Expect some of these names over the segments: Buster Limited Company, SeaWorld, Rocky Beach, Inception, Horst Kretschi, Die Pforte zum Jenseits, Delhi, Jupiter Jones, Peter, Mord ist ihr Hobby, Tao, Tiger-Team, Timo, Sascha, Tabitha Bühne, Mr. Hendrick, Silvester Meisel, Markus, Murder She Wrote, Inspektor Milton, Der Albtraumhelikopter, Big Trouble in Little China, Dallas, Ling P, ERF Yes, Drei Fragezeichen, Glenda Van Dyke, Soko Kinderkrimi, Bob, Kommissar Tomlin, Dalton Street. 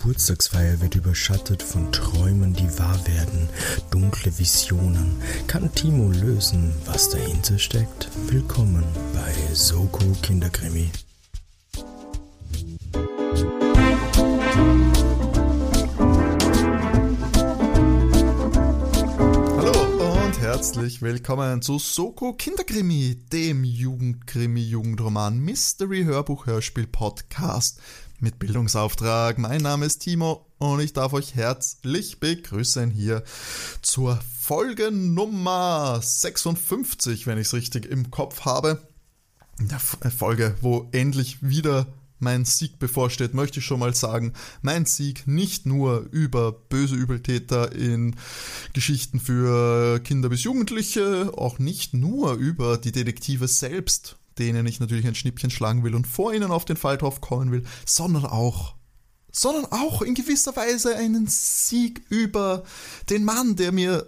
Geburtstagsfeier wird überschattet von Träumen, die wahr werden, dunkle Visionen. Kann Timo lösen, was dahinter steckt? Willkommen bei Soko Kinderkrimi. Herzlich willkommen zu Soko Kinderkrimi, dem Jugendkrimi-Jugendroman Mystery-Hörbuch-Hörspiel-Podcast mit Bildungsauftrag. Mein Name ist Timo und ich darf euch herzlich begrüßen hier zur Folge Nummer 56, wenn ich es richtig im Kopf habe. In der Folge, wo endlich wieder mein Sieg bevorsteht, möchte ich schon mal sagen, mein Sieg nicht nur über böse Übeltäter in Geschichten für Kinder bis Jugendliche, auch nicht nur über die Detektive selbst, denen ich natürlich ein Schnippchen schlagen will und vor ihnen auf den Fall drauf kommen will, sondern auch in gewisser Weise einen Sieg über den Mann, der mir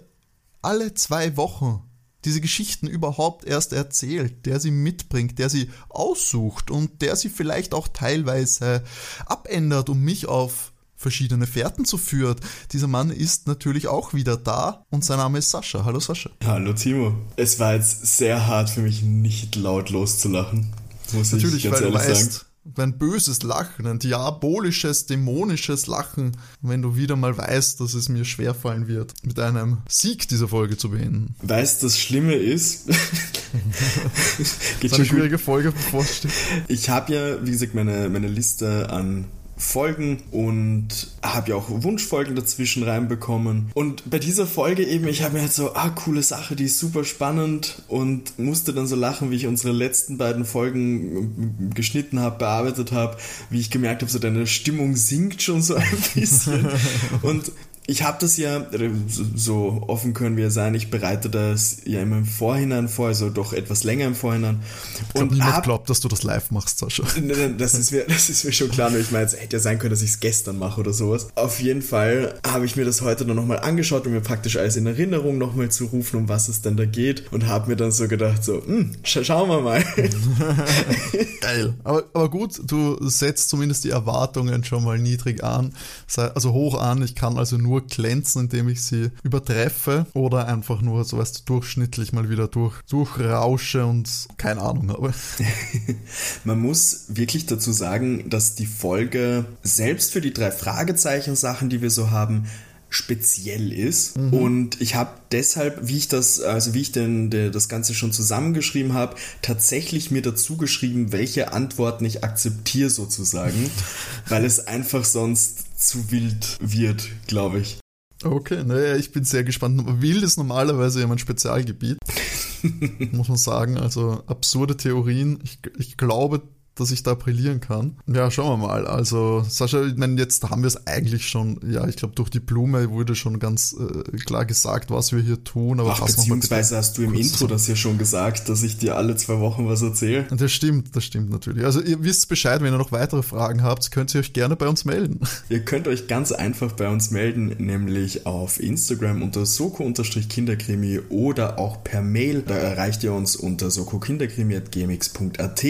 alle 2 Wochen diese Geschichten überhaupt erst erzählt, der sie mitbringt, der sie aussucht und der sie vielleicht auch teilweise abändert, um mich auf verschiedene Fährten zu führen. Dieser Mann ist natürlich auch wieder da und sein Name ist Sascha. Hallo Sascha. Hallo Timo. Es war jetzt sehr hart für mich, nicht laut loszulachen. Muss ich ganz ehrlich sagen. Ein böses Lachen, ein diabolisches, dämonisches Lachen, wenn du wieder mal weißt, dass es mir schwerfallen wird, mit einem Sieg diese Folge zu beenden. Weißt, das Schlimme ist... Geht schon eine schwierige Folge bevorsteht. Ich habe ja, wie gesagt, meine Liste an Folgen und habe ja auch Wunschfolgen dazwischen reinbekommen. Und bei dieser Folge eben, ich habe mir halt so, coole Sache, die ist super spannend und musste dann so lachen, wie ich unsere letzten beiden Folgen geschnitten habe, bearbeitet habe, wie ich gemerkt habe, so deine Stimmung sinkt schon so ein bisschen. Und ich habe das ja, so offen können wir sein, ich bereite das ja immer im Vorhinein vor, also doch etwas länger im Vorhinein. Und ich glaube, dass du das live machst, Sascha. Nein, das ist mir schon klar, nur ich meine, es hätte ja sein können, dass ich es gestern mache oder sowas. Auf jeden Fall habe ich mir das heute dann nochmal angeschaut und mir praktisch alles in Erinnerung nochmal zu rufen, um was es denn da geht, und habe mir dann so gedacht, so, schauen wir mal. Geil. Aber gut, du setzt zumindest die Erwartungen schon mal niedrig an, also hoch an, ich kann also nur glänzen, indem ich sie übertreffe oder einfach nur, so weißt du, durchschnittlich mal wieder durchrausche und keine Ahnung habe. Man muss wirklich dazu sagen, dass die Folge selbst für die 3 Fragezeichen-Sachen, die wir so haben, speziell ist. Und ich habe deshalb, wie ich das Ganze schon zusammengeschrieben habe, tatsächlich mir dazu geschrieben, welche Antworten ich akzeptiere sozusagen, weil es einfach sonst zu wild wird, glaube ich. Okay, naja, ich bin sehr gespannt. Wild ist normalerweise ja mein Spezialgebiet, muss man sagen. Also absurde Theorien. Ich glaube, dass ich da brillieren kann. Ja, schauen wir mal. Also, Sascha, ich meine, jetzt haben wir es eigentlich schon, ja, ich glaube, durch die Blume wurde schon ganz klar gesagt, was wir hier tun. Aber beziehungsweise hast du im Intro das ja schon gesagt, dass ich dir alle 2 Wochen was erzähle. Das stimmt natürlich. Also, ihr wisst Bescheid, wenn ihr noch weitere Fragen habt, könnt ihr euch gerne bei uns melden. Ihr könnt euch ganz einfach bei uns melden, nämlich auf Instagram unter soko-kinderkrimi oder auch per Mail. Da erreicht ihr uns unter sokokinderkrimi@gmx.at.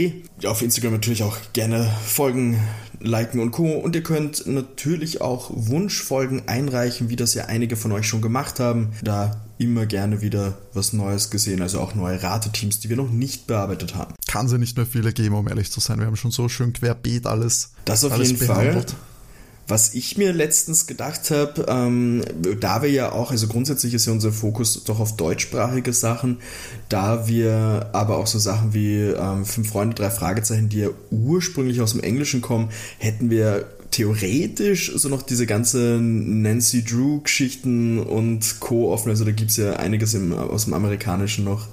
Auf Instagram natürlich auch gerne folgen, liken und Co. Und ihr könnt natürlich auch Wunschfolgen einreichen, wie das ja einige von euch schon gemacht haben. Da immer gerne wieder was Neues gesehen, also auch neue Rateteams, die wir noch nicht bearbeitet haben. Kann sie nicht mehr viele geben, um ehrlich zu sein. Wir haben schon so schön querbeet alles behandelt. Das auf jeden Fall. Was ich mir letztens gedacht habe, da wir ja auch, also grundsätzlich ist ja unser Fokus doch auf deutschsprachige Sachen, da wir aber auch so Sachen wie 5 Freunde, 3 Fragezeichen, die ja ursprünglich aus dem Englischen kommen, hätten wir theoretisch so noch diese ganze Nancy Drew-Geschichten und Co. offen. Also da gibt es ja einiges aus dem Amerikanischen noch.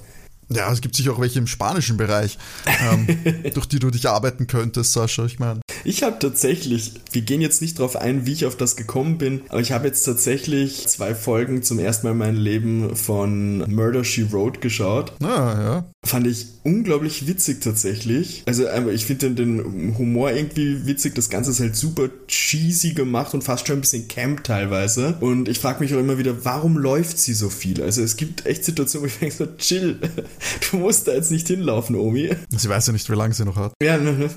Ja, es gibt sicher auch welche im spanischen Bereich, durch die du dich arbeiten könntest, Sascha, ich meine. Ich habe tatsächlich, wir gehen jetzt nicht drauf ein, wie ich auf das gekommen bin, aber ich habe jetzt tatsächlich 2 Folgen zum ersten Mal in meinem Leben von Murder She Wrote geschaut. Ah, ja. Fand ich unglaublich witzig tatsächlich. Also ich finde den Humor irgendwie witzig, das Ganze ist halt super cheesy gemacht und fast schon ein bisschen camp teilweise. Und ich frage mich auch immer wieder, warum läuft sie so viel? Also es gibt echt Situationen, wo ich denke so, chill, du musst da jetzt nicht hinlaufen, Omi. Sie weiß ja nicht, wie lange sie noch hat. Ja, ne.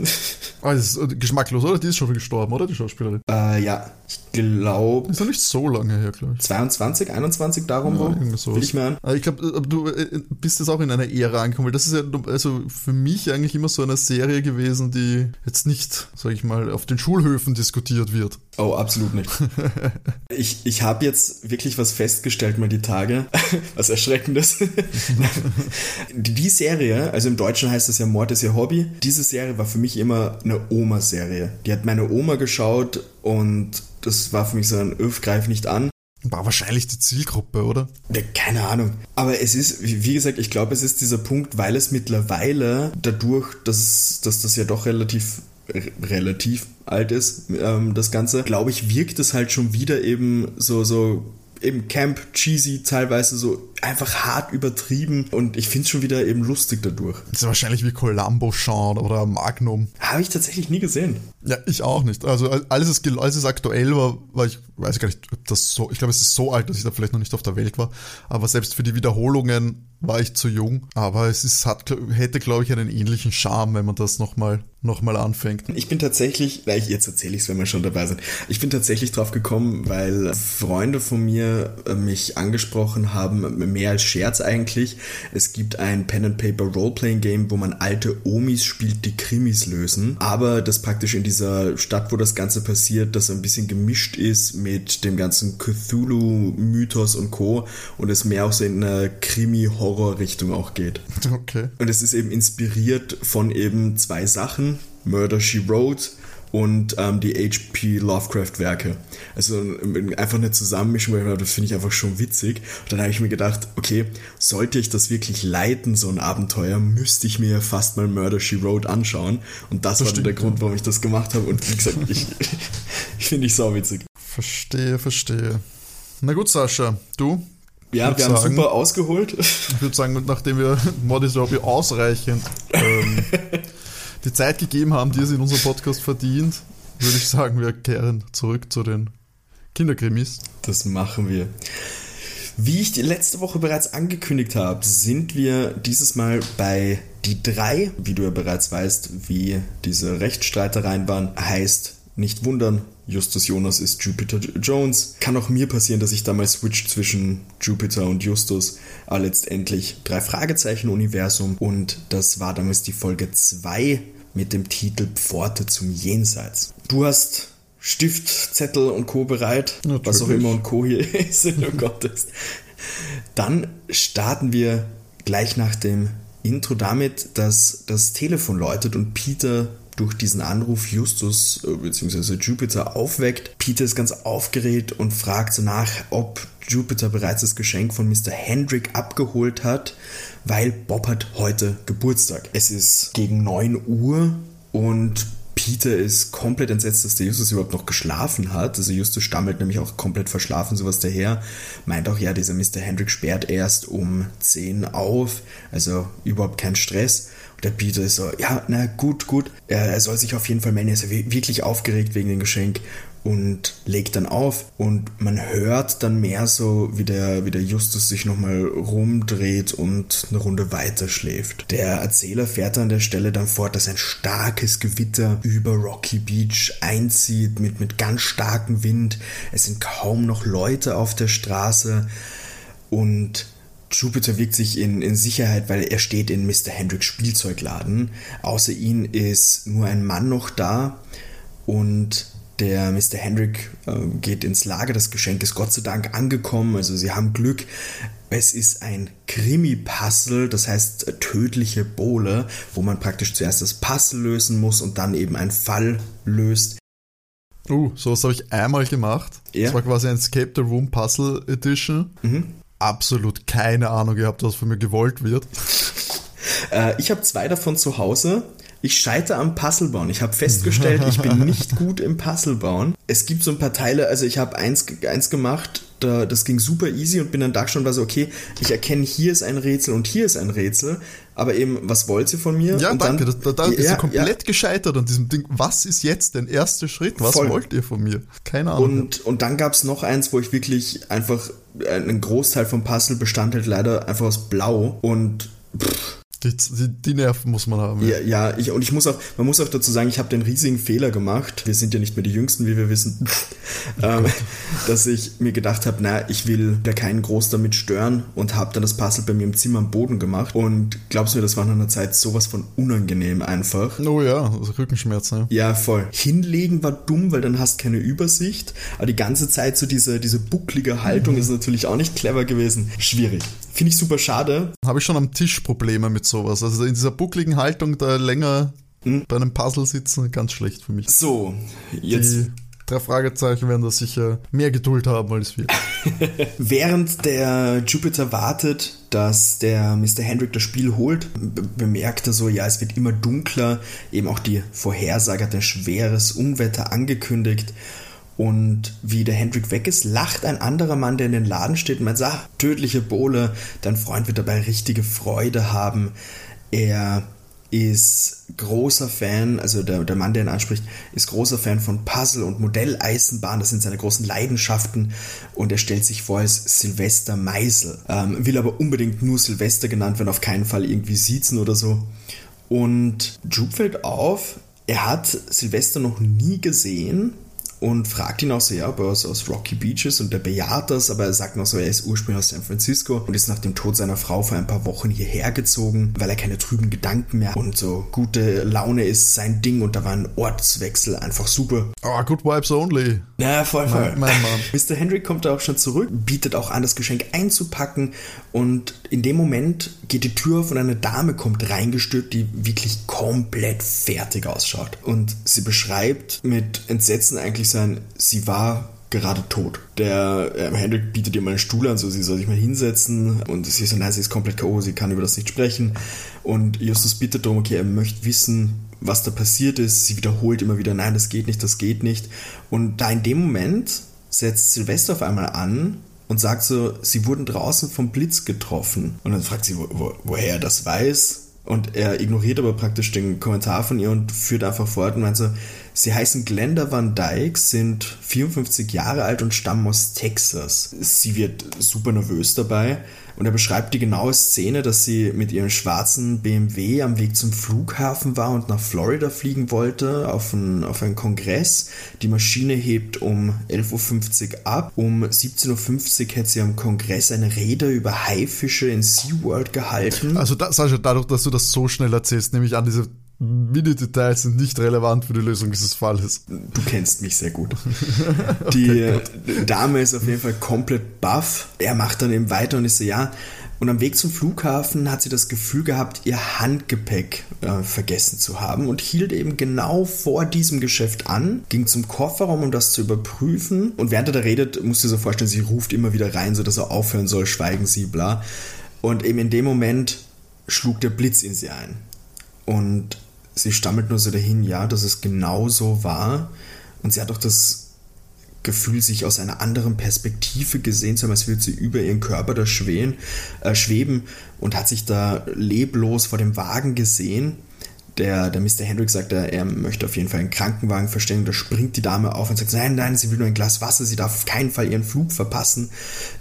Oh, das ist geschmacklos, oder? Die ist schon gestorben, oder? Die Schauspielerin. Ja, ich glaube... Ist ja nicht so lange her, glaube ich. 22, 21, darum war. Ja, so. Will ich mir an. Ich glaube, du bist jetzt auch in einer Ära angekommen. Das ist ja also für mich eigentlich immer so eine Serie gewesen, die jetzt nicht, sag ich mal, auf den Schulhöfen diskutiert wird. Oh, absolut nicht. Ich habe jetzt wirklich was festgestellt mal die Tage. Was Erschreckendes. Die Serie, also im Deutschen heißt es ja Mord ist ihr Hobby. Diese Serie war für mich immer eine Oma-Serie. Die hat meine Oma geschaut und das war für mich so ein Öff, greif nicht an. War wahrscheinlich die Zielgruppe, oder? Ja, keine Ahnung. Aber es ist, wie gesagt, ich glaube, es ist dieser Punkt, weil es mittlerweile dadurch, dass das ja doch relativ alt ist, das Ganze, glaube ich, wirkt es halt schon wieder eben so eben Camp, cheesy, teilweise so einfach hart übertrieben und ich finde es schon wieder eben lustig dadurch. Das ist wahrscheinlich wie Columbo-Genre oder Magnum. Habe ich tatsächlich nie gesehen. Ja, ich auch nicht. Also als es aktuell war, ich weiß gar nicht, ob das so, ich glaube, es ist so alt, dass ich da vielleicht noch nicht auf der Welt war, aber selbst für die Wiederholungen war ich zu jung, aber es hätte, glaube ich, einen ähnlichen Charme, wenn man das nochmal anfängt. Ich bin tatsächlich, jetzt erzähle ich es, wenn wir schon dabei sind, ich bin tatsächlich drauf gekommen, weil Freunde von mir mich angesprochen haben, mehr als Scherz eigentlich, es gibt ein Pen-and-Paper-Role-Playing-Game, wo man alte Omis spielt, die Krimis lösen, aber das praktisch in dieser Stadt, wo das Ganze passiert, das ein bisschen gemischt ist mit dem ganzen Cthulhu-Mythos und Co. und es mehr auch so in einer Krimi-Horror Richtung auch geht. Okay. Und es ist eben inspiriert von eben zwei Sachen, Murder She Wrote und die H.P. Lovecraft-Werke. Also einfach eine Zusammenmischung, weil das finde ich einfach schon witzig. Und dann habe ich mir gedacht, okay, sollte ich das wirklich leiten, so ein Abenteuer, müsste ich mir ja fast mal Murder She Wrote anschauen. Und das war der Grund, warum ich das gemacht habe. Und wie gesagt, ich finde ich sauwitzig. Verstehe. Na gut, Sascha, du... Ja, wir haben super ausgeholt. Ich würde sagen, nachdem wir Mord ist ihr Hobby ausreichend die Zeit gegeben haben, die es in unserem Podcast verdient, würde ich sagen, wir kehren zurück zu den Kinderkrimis. Das machen wir. Wie ich die letzte Woche bereits angekündigt habe, sind wir dieses Mal bei die drei, wie du ja bereits weißt, wie diese Rechtsstreitereien waren, heißt nicht wundern, Justus Jonas ist Jupiter Jones. Kann auch mir passieren, dass ich da mal switch zwischen Jupiter und Justus. Aber letztendlich Drei Fragezeichen Universum. Und das war damals die Folge 2 mit dem Titel Pforte zum Jenseits. Du hast Stift, Zettel und Co. bereit. Natürlich. Was auch immer und Co. hier ist. Oh Gottes. Dann starten wir gleich nach dem Intro damit, dass das Telefon läutet und Peter... durch diesen Anruf Justus bzw. Jupiter aufweckt. Peter ist ganz aufgeregt und fragt nach, ob Jupiter bereits das Geschenk von Mr. Hendrick abgeholt hat, weil Bob hat heute Geburtstag. Es ist gegen 9 Uhr und Peter ist komplett entsetzt, dass der Justus überhaupt noch geschlafen hat. Also Justus stammelt nämlich auch komplett verschlafen sowas daher. Meint auch, ja, dieser Mr. Hendrick sperrt erst um 10 auf. Also überhaupt kein Stress. Der Peter ist so, ja, na gut. Er soll sich auf jeden Fall melden. Er ist wirklich aufgeregt wegen dem Geschenk und legt dann auf. Und man hört dann mehr so, wie der Justus sich nochmal rumdreht und eine Runde weiterschläft. Der Erzähler fährt an der Stelle dann fort, dass ein starkes Gewitter über Rocky Beach einzieht mit ganz starkem Wind. Es sind kaum noch Leute auf der Straße und... Jupiter wirkt sich in Sicherheit, weil er steht in Mr. Hendricks Spielzeugladen. Außer ihn ist nur ein Mann noch da und der Mr. Hendrick geht ins Lager. Das Geschenk ist Gott sei Dank angekommen, also sie haben Glück. Es ist ein Krimi-Puzzle, das heißt tödliche Bowle, wo man praktisch zuerst das Puzzle lösen muss und dann eben einen Fall löst. Sowas habe ich einmal gemacht. Ja. Das war quasi ein Escape the Room Puzzle Edition. Mhm. Absolut keine Ahnung gehabt, was von mir gewollt wird. Ich habe 2 davon zu Hause. Ich scheitere am Puzzlebauen. Ich habe festgestellt, ich bin nicht gut im Puzzlebauen. Es gibt so ein paar Teile, also ich habe eins gemacht, das ging super easy und bin dann da schon war so, okay, ich erkenne, hier ist ein Rätsel und hier ist ein Rätsel, aber eben, was wollt ihr von mir? Ja, und danke, da bist du komplett gescheitert an diesem Ding. Was ist jetzt der erste Schritt? Was wollt ihr von mir? Keine Ahnung. Und dann gab es noch eins, wo ich wirklich einfach einen Großteil vom Puzzle bestand halt leider einfach aus Blau und Die Nerven muss man haben. Ja, man muss auch dazu sagen, ich habe den riesigen Fehler gemacht. Wir sind ja nicht mehr die Jüngsten, wie wir wissen. Dass ich mir gedacht habe, ich will da keinen groß damit stören und habe dann das Puzzle bei mir im Zimmer am Boden gemacht. Und glaubst du mir, das war nach einer Zeit sowas von unangenehm einfach. Oh ja, also Rückenschmerzen. Ja, voll. Hinlegen war dumm, weil dann hast du keine Übersicht. Aber die ganze Zeit so diese bucklige Haltung ist natürlich auch nicht clever gewesen. Schwierig. Finde ich super schade. Habe ich schon am Tisch Probleme mit sowas. Also in dieser buckligen Haltung da länger bei einem Puzzle sitzen, ganz schlecht für mich. So, jetzt... Die 3 Fragezeichen werden da sicher mehr Geduld haben als wir. Während der Jupiter wartet, dass der Mr. Hendrick das Spiel holt, bemerkt er so, es wird immer dunkler. Eben auch die Vorhersage hat ein schweres Unwetter angekündigt. Und wie der Hendrick weg ist, lacht ein anderer Mann, der in den Laden steht und meint, tödliche Bowle, dein Freund wird dabei richtige Freude haben. Er ist großer Fan, also der Mann, der ihn anspricht, ist großer Fan von Puzzle und Modelleisenbahn, das sind seine großen Leidenschaften und er stellt sich vor als Silvester Meisel, will aber unbedingt nur Silvester genannt werden, auf keinen Fall irgendwie siezen oder so. Und Jupp fällt auf, er hat Silvester noch nie gesehen und fragt ihn auch so, ob er aus Rocky Beach ist und der bejaht das, aber er sagt noch so, er ist ursprünglich aus San Francisco und ist nach dem Tod seiner Frau vor ein paar Wochen hierher gezogen, weil er keine trüben Gedanken mehr hat und so gute Laune ist sein Ding und da war ein Ortswechsel einfach super. Oh, good vibes only. Ja, voll. Mein Mann. Mr. Hendrick kommt da auch schon zurück, bietet auch an, das Geschenk einzupacken und in dem Moment geht die Tür auf und eine Dame kommt reingestürzt, die wirklich komplett fertig ausschaut und sie beschreibt mit Entsetzen eigentlich sein, sie war gerade tot. Der Hendrick bietet ihr mal einen Stuhl an, so sie soll sich mal hinsetzen und sie so, nein, sie ist komplett K.O., sie kann über das nicht sprechen und Justus bittet darum, okay, er möchte wissen, was da passiert ist, sie wiederholt immer wieder, nein, das geht nicht und da in dem Moment setzt Silvester auf einmal an und sagt so, sie wurden draußen vom Blitz getroffen und dann fragt sie, woher er das weiß. Und er ignoriert aber praktisch den Kommentar von ihr und führt einfach fort und meint so, sie heißen Glenda Van Dyke, sind 54 Jahre alt und stammen aus Texas. Sie wird super nervös dabei und er beschreibt die genaue Szene, dass sie mit ihrem schwarzen BMW am Weg zum Flughafen war und nach Florida fliegen wollte auf einen Kongress. Die Maschine hebt um 11.50 Uhr ab. Um 17.50 Uhr hätte sie am Kongress eine Rede über Haifische in SeaWorld gehalten. Also Sascha, dadurch, dass du das so schnell erzählst, nehme ich an, diese Mini-Details sind nicht relevant für die Lösung dieses Falles. Du kennst mich sehr gut. Die Dame ist auf jeden Fall komplett baff. Er macht dann eben weiter und ist so, Und am Weg zum Flughafen hat sie das Gefühl gehabt, ihr Handgepäck vergessen zu haben und hielt eben genau vor diesem Geschäft an, ging zum Kofferraum, um das zu überprüfen. Und während er da redet, musst du dir so vorstellen, sie ruft immer wieder rein, sodass er aufhören soll, schweigen Sie, bla. Und eben in dem Moment schlug der Blitz in sie ein. Und sie stammelt nur so dahin, dass es genau so war. Und sie hat auch das Gefühl, sich aus einer anderen Perspektive gesehen zu haben, als würde sie über ihren Körper da schweben und hat sich da leblos vor dem Wagen gesehen. Der Mr. Hendrick sagt, er möchte auf jeden Fall einen Krankenwagen verständigen. Da springt die Dame auf und sagt, nein, sie will nur ein Glas Wasser, sie darf auf keinen Fall ihren Flug verpassen.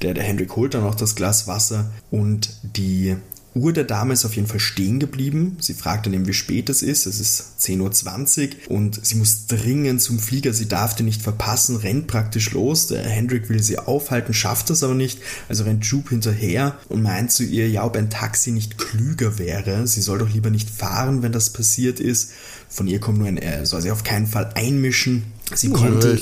Der Hendrick holt dann auch das Glas Wasser und die Uhr der Dame ist auf jeden Fall stehen geblieben. Sie fragt dann eben, wie spät es ist. Es ist 10.20 Uhr und sie muss dringend zum Flieger. Sie darf den nicht verpassen, rennt praktisch los. Der Hendrick will sie aufhalten, schafft das aber nicht. Also rennt Jupe hinterher und meint zu ihr, ob ein Taxi nicht klüger wäre. Sie soll doch lieber nicht fahren, wenn das passiert ist. Von ihr kommt nur er soll sich auf keinen Fall einmischen. Sie konnte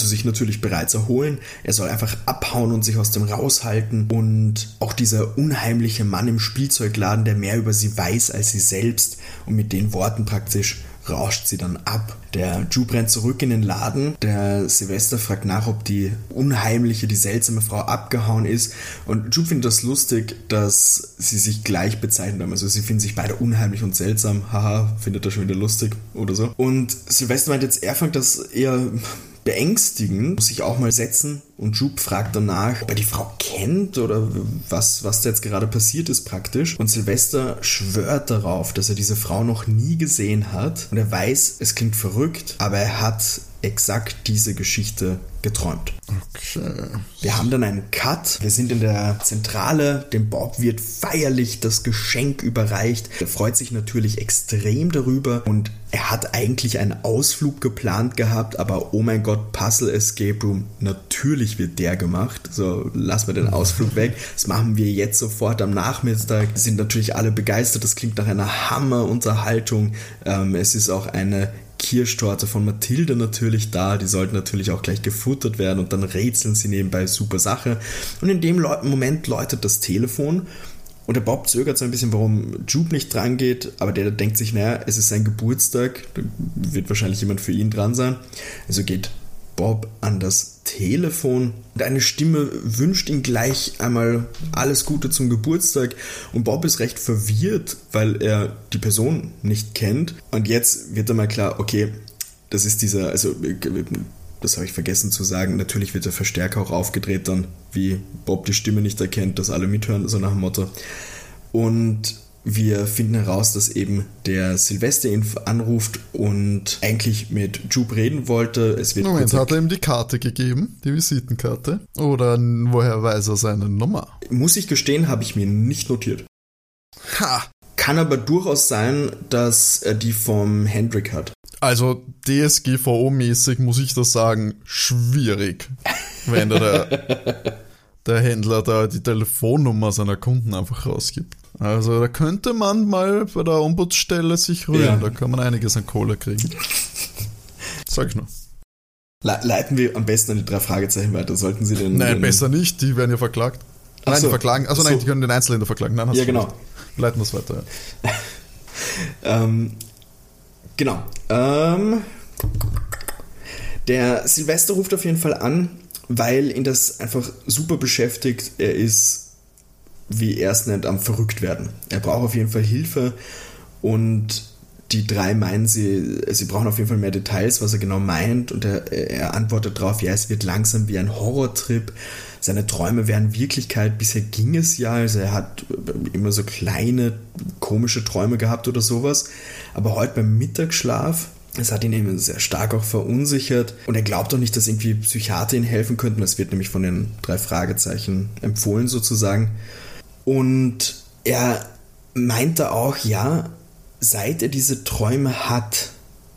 sich natürlich bereits erholen. Er soll einfach abhauen und sich aus dem raushalten. Und auch dieser unheimliche Mann im Spielzeugladen, der mehr über sie weiß als sie selbst. Und mit den Worten praktisch rauscht sie dann ab. Der Jupe rennt zurück in den Laden. Der Silvester fragt nach, ob die seltsame Frau abgehauen ist. Und Jupe findet das lustig, dass sie sich gleich bezeichnet haben. Also sie finden sich beide unheimlich und seltsam. Haha, findet das schon wieder lustig oder so. Und Silvester meint jetzt, er fand das eher beängstigend. Muss sich auch mal setzen. Und Jupe fragt danach, ob er die Frau kennt oder was da jetzt gerade passiert ist praktisch. Und Silvester schwört darauf, dass er diese Frau noch nie gesehen hat. Und er weiß, es klingt verrückt, aber er hat exakt diese Geschichte geträumt. Okay. Wir haben dann einen Cut. Wir sind in der Zentrale. Dem Bob wird feierlich das Geschenk überreicht. Er freut sich natürlich extrem darüber und er hat eigentlich einen Ausflug geplant gehabt, aber oh mein Gott, Puzzle Escape Room, natürlich wird der gemacht. So, lassen wir den Ausflug weg. Das machen wir jetzt sofort am Nachmittag. Sind natürlich alle begeistert. Das klingt nach einer Hammerunterhaltung. Es ist auch eine Kirschtorte von Mathilde natürlich da, die sollten natürlich auch gleich gefuttert werden und dann rätseln sie nebenbei, super Sache. Und in dem Moment läutet das Telefon und der Bob zögert so ein bisschen, warum Jupe nicht dran geht, aber der denkt sich, naja, es ist sein Geburtstag, da wird wahrscheinlich jemand für ihn dran sein. Also geht Bob an das Telefon und eine Stimme wünscht ihm gleich einmal alles Gute zum Geburtstag und Bob ist recht verwirrt, weil er die Person nicht kennt und jetzt wird er mal klar, okay, das ist dieser, also das habe ich vergessen zu sagen, natürlich wird der Verstärker auch aufgedreht dann, wie Bob die Stimme nicht erkennt, dass alle mithören, so nach dem Motto. Und wir finden heraus, dass eben der Silvester ihn anruft und eigentlich mit Jupe reden wollte. Es wird Moment, hat er ihm die Karte gegeben? Die Visitenkarte? Oder woher weiß er seine Nummer? Muss ich gestehen, habe ich mir nicht notiert. Ha! Kann aber durchaus sein, dass er die vom Hendrick hat. Also DSGVO-mäßig muss ich das sagen, schwierig. Wenn der Händler da die Telefonnummer seiner Kunden einfach rausgibt. Also da könnte man mal bei der Ombudsstelle sich rühren, ja. Da kann man einiges an Kohle kriegen. Sag ich nur. Leiten wir am besten an die drei Fragezeichen weiter, sollten sie denn... Nein, besser nicht, die werden ja verklagt. Ach nein, so. Die verklagen, also nein, so. Die können den Einzelhändler verklagen. Nein, ja, genau. Leiten wir es weiter. Genau. Der Silvester ruft auf jeden Fall an, weil ihn das einfach super beschäftigt. Er ist, wie er es nennt, am verrückt werden. Er braucht auf jeden Fall Hilfe und die drei meinen, sie brauchen auf jeden Fall mehr Details, was er genau meint und er antwortet darauf, ja, es wird langsam wie ein Horrortrip, seine Träume werden Wirklichkeit, bisher ging es ja, also er hat immer so kleine, komische Träume gehabt oder sowas, aber heute beim Mittagsschlaf, es hat ihn eben sehr stark auch verunsichert und er glaubt auch nicht, dass irgendwie Psychiater ihm helfen könnten, das wird nämlich von den drei Fragezeichen empfohlen sozusagen. Und er meinte auch, ja, seit er diese Träume hat,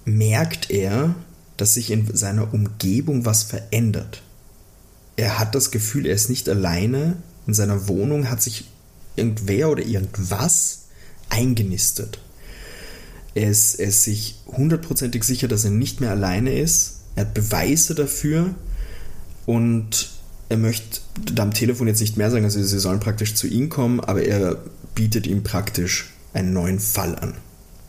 merkt er, dass sich in seiner Umgebung was verändert. Er hat das Gefühl, er ist nicht alleine. In seiner Wohnung hat sich irgendwer oder irgendwas eingenistet. Er ist sich 100%ig sicher, dass er nicht mehr alleine ist. Er hat Beweise dafür und er möchte am Telefon jetzt nicht mehr sagen, also sie sollen praktisch zu ihm kommen, aber er bietet ihm praktisch einen neuen Fall an.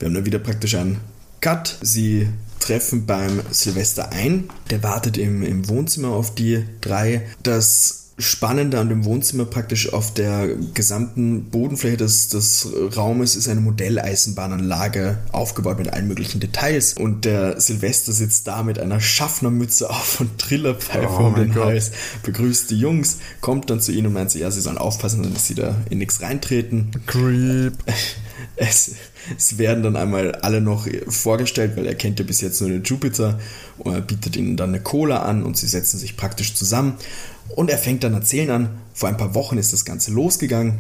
Wir haben dann wieder praktisch einen Cut. Sie treffen beim Silvester ein. Der wartet im Wohnzimmer auf die drei. Das Spannende an dem Wohnzimmer praktisch auf der gesamten Bodenfläche des Raumes ist eine Modelleisenbahnanlage aufgebaut mit allen möglichen Details und der Silvester sitzt da mit einer Schaffnermütze auf und Trillerpfeife um den Hals, begrüßt die Jungs, kommt dann zu ihnen und meint sie, ja, sie sollen aufpassen, dass sie da in nichts reintreten. Creep. Es werden dann einmal alle noch vorgestellt, weil er kennt ja bis jetzt nur den Jupiter und er bietet ihnen dann eine Cola an und sie setzen sich praktisch zusammen und er fängt dann erzählen an, vor ein paar Wochen ist das Ganze losgegangen,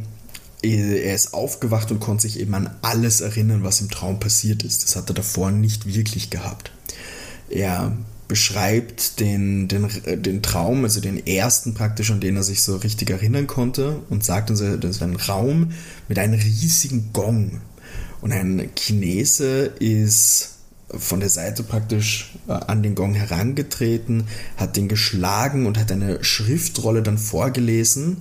er ist aufgewacht und konnte sich eben an alles erinnern, was im Traum passiert ist, das hat er davor nicht wirklich gehabt. Er beschreibt den Traum, also den ersten praktisch, an den er sich so richtig erinnern konnte und sagt uns, das war ein Raum mit einem riesigen Gong. Und ein Chinese ist von der Seite praktisch an den Gong herangetreten, hat den geschlagen und hat eine Schriftrolle dann vorgelesen.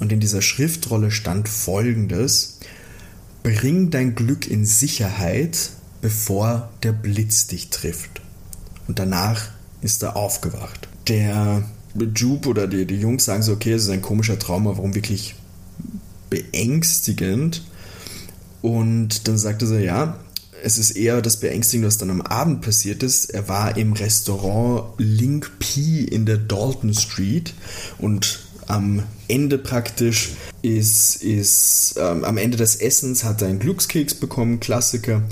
Und in dieser Schriftrolle stand Folgendes: Bring dein Glück in Sicherheit, bevor der Blitz dich trifft. Und danach ist er aufgewacht. Der Jupe oder die Jungs sagen so, okay, es ist ein komischer Traum, aber warum wirklich beängstigend? Und dann sagte sie, ja, es ist eher das Beängstigende, was dann am Abend passiert ist. Er war im Restaurant Ling P in der Dalton Street und am Ende praktisch am Ende des Essens hat er einen Glückskeks bekommen, Klassiker.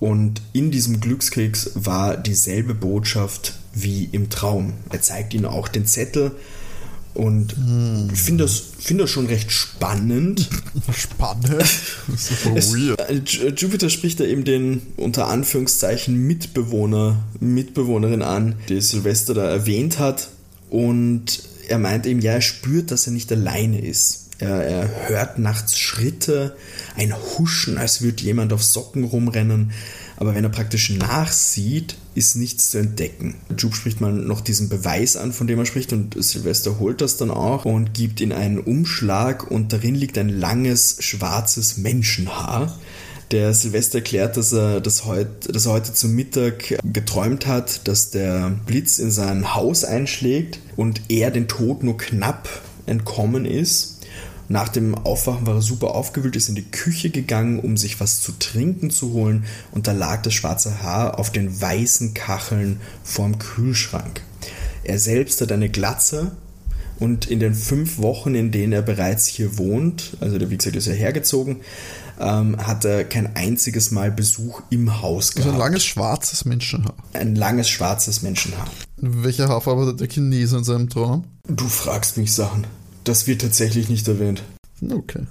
Und in diesem Glückskeks war dieselbe Botschaft wie im Traum. Er zeigt ihnen auch den Zettel und ich finde das schon recht spannend. Spannend? So weird. Jupiter spricht da eben den unter Anführungszeichen Mitbewohnerin an, die Silvester da erwähnt hat, und er meint eben, ja, er spürt, dass er nicht alleine ist. Er hört nachts Schritte, ein Huschen, als würde jemand auf Socken rumrennen. Aber wenn er praktisch nachsieht, ist nichts zu entdecken. Jupe spricht mal noch diesen Beweis an, von dem er spricht, und Silvester holt das dann auch und gibt ihn einen Umschlag, und darin liegt ein langes, schwarzes Menschenhaar. Der Silvester erklärt, dass er heute zum Mittag geträumt hat, dass der Blitz in sein Haus einschlägt und er den Tod nur knapp entkommen ist. Nach dem Aufwachen war er super aufgewühlt, ist in die Küche gegangen, um sich was zu trinken zu holen, und da lag das schwarze Haar auf den weißen Kacheln vorm Kühlschrank. Er selbst hat eine Glatze, und in den 5 Wochen, in denen er bereits hier wohnt, also wie gesagt, ist er hergezogen, hat er kein einziges Mal Besuch im Haus gehabt. Also ein langes schwarzes Menschenhaar. Ein langes schwarzes Menschenhaar. Welche Haarfarbe hat der Chinese in seinem Traum? Du fragst mich Sachen. Das wird tatsächlich nicht erwähnt. Okay.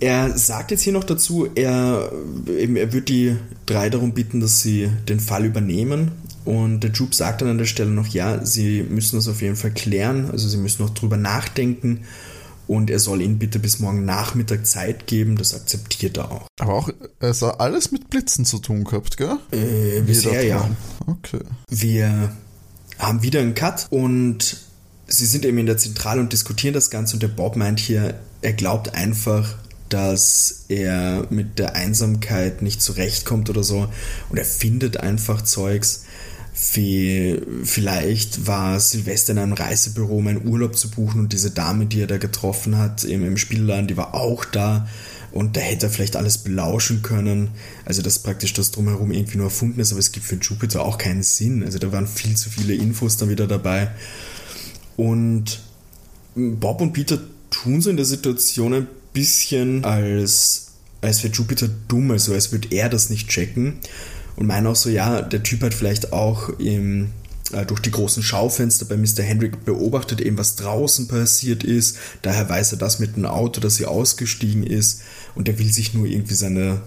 Er sagt jetzt hier noch dazu, er wird die 3 darum bitten, dass sie den Fall übernehmen. Und der Jupe sagt dann an der Stelle noch, ja, sie müssen das auf jeden Fall klären. Also sie müssen noch drüber nachdenken. Und er soll ihnen bitte bis morgen Nachmittag Zeit geben. Das akzeptiert er auch. Aber auch, es hat alles mit Blitzen zu tun gehabt, gell? Bisher, ja. Okay. Wir haben wieder einen Cut und... Sie sind eben in der Zentrale und diskutieren das Ganze, und der Bob meint hier, er glaubt einfach, dass er mit der Einsamkeit nicht zurechtkommt oder so, und er findet einfach Zeugs. Vielleicht war Silvester in einem Reisebüro, um einen Urlaub zu buchen, und diese Dame, die er da getroffen hat im Spielladen, die war auch da, und da hätte er vielleicht alles belauschen können. Also dass praktisch das Drumherum irgendwie nur erfunden ist, aber es gibt für Jupiter auch keinen Sinn. Also da waren viel zu viele Infos dann wieder dabei. Und Bob und Peter tun so in der Situation ein bisschen, als wäre Jupiter dumm, also als würde er das nicht checken. Und meinen auch so, ja, der Typ hat vielleicht auch durch die großen Schaufenster bei Mr. Hendrick beobachtet, eben was draußen passiert ist. Daher weiß er das mit dem Auto, dass sie ausgestiegen ist. Und er will sich nur irgendwie seine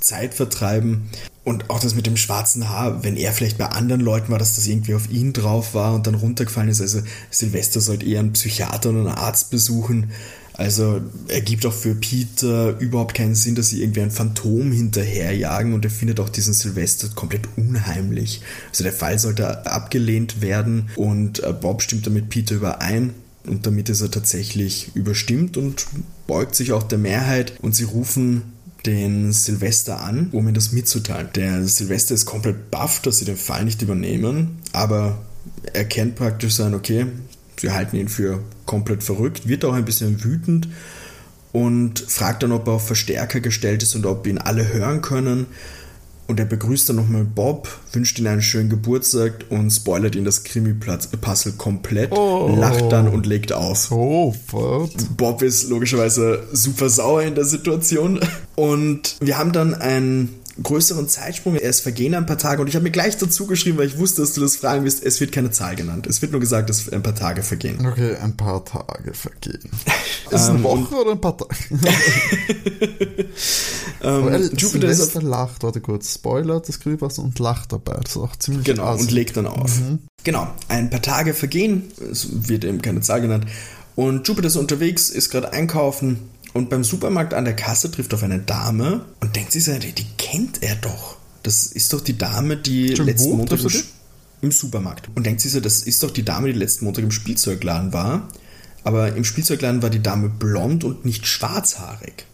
Zeit vertreiben. Und auch das mit dem schwarzen Haar, wenn er vielleicht bei anderen Leuten war, dass das irgendwie auf ihn drauf war und dann runtergefallen ist. Also Silvester sollte eher einen Psychiater und einen Arzt besuchen. Also ergibt auch für Peter überhaupt keinen Sinn, dass sie irgendwie ein Phantom hinterherjagen, und er findet auch diesen Silvester komplett unheimlich. Also der Fall sollte abgelehnt werden, und Bob stimmt damit Peter überein. Und damit ist er tatsächlich überstimmt und beugt sich auch der Mehrheit, und sie rufen den Silvester an, um ihm das mitzuteilen. Der Silvester ist komplett baff, dass sie den Fall nicht übernehmen, aber er kennt praktisch sein, okay, sie halten ihn für komplett verrückt, wird auch ein bisschen wütend und fragt dann, ob er auf Verstärker gestellt ist und ob ihn alle hören können. Und er begrüßt dann nochmal Bob, wünscht ihm einen schönen Geburtstag und spoilert ihn das Krimi-Puzzle komplett, lacht dann und legt auf. Oh, what? Bob ist logischerweise super sauer in der Situation. Und wir haben dann einen größeren Zeitsprung. Es vergehen ein paar Tage, und ich habe mir gleich dazu geschrieben, weil ich wusste, dass du das fragen wirst. Es wird keine Zahl genannt. Es wird nur gesagt, dass ein paar Tage vergehen. Okay, ein paar Tage vergehen. Ist eine Woche oder ein paar Tage? Jupiter ist lacht, warte kurz, Spoiler, das Krübers und lacht dabei. Das ist auch ziemlich genau, krass. Und legt dann auf. Mhm. Genau, ein paar Tage vergehen, es wird eben keine Zahl genannt, und Jupiter ist unterwegs, ist gerade einkaufen, und beim Supermarkt an der Kasse trifft auf eine Dame und denkt sich, die kennt er doch. Das ist doch die Dame, die letzten Montag im Supermarkt. Und denkt sich, das ist doch die Dame, die letzten Montag im Spielzeugladen war. Aber im Spielzeugladen war die Dame blond und nicht schwarzhaarig.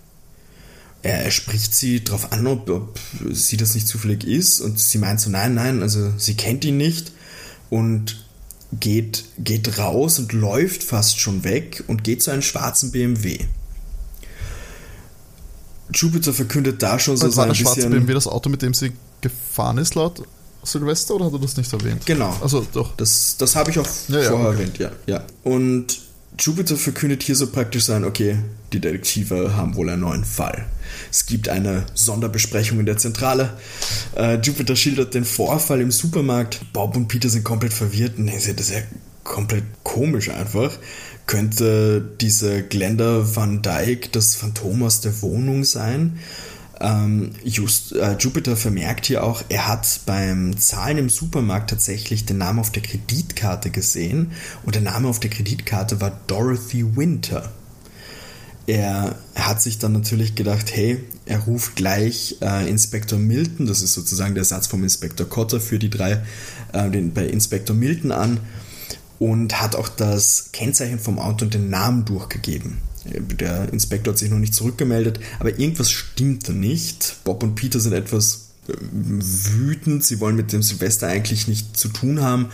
Er spricht sie darauf an, ob sie das nicht zufällig ist. Und sie meint so, nein, also sie kennt ihn nicht. Und geht raus und läuft fast schon weg und geht zu einem schwarzen BMW. Jupiter verkündet da schon so sein bisschen... War der schwarze BMW das Auto, mit dem sie gefahren ist, laut Silvester, oder hat er das nicht erwähnt? Genau. Also doch. Das habe ich auch vorher erwähnt, ja. Und Jupiter verkündet hier so praktisch sein, okay, die Detektive haben wohl einen neuen Fall. Es gibt eine Sonderbesprechung in der Zentrale. Jupiter schildert den Vorfall im Supermarkt. Bob und Peter sind komplett verwirrt und denken, das ist ja komplett komisch einfach. Könnte diese Glenda Van Dyke das Phantom aus der Wohnung sein? Jupiter vermerkt hier auch, er hat beim Zahlen im Supermarkt tatsächlich den Namen auf der Kreditkarte gesehen und der Name auf der Kreditkarte war Dorothy Winter. Er hat sich dann natürlich gedacht, hey, er ruft gleich Inspektor Milton, das ist sozusagen der Ersatz vom Inspektor Cotter für die drei, bei Inspektor Milton an und hat auch das Kennzeichen vom Auto und den Namen durchgegeben. Der Inspektor hat sich noch nicht zurückgemeldet, aber irgendwas stimmt nicht. Bob und Peter sind etwas wütend, sie wollen mit dem Silvester eigentlich nichts zu tun haben,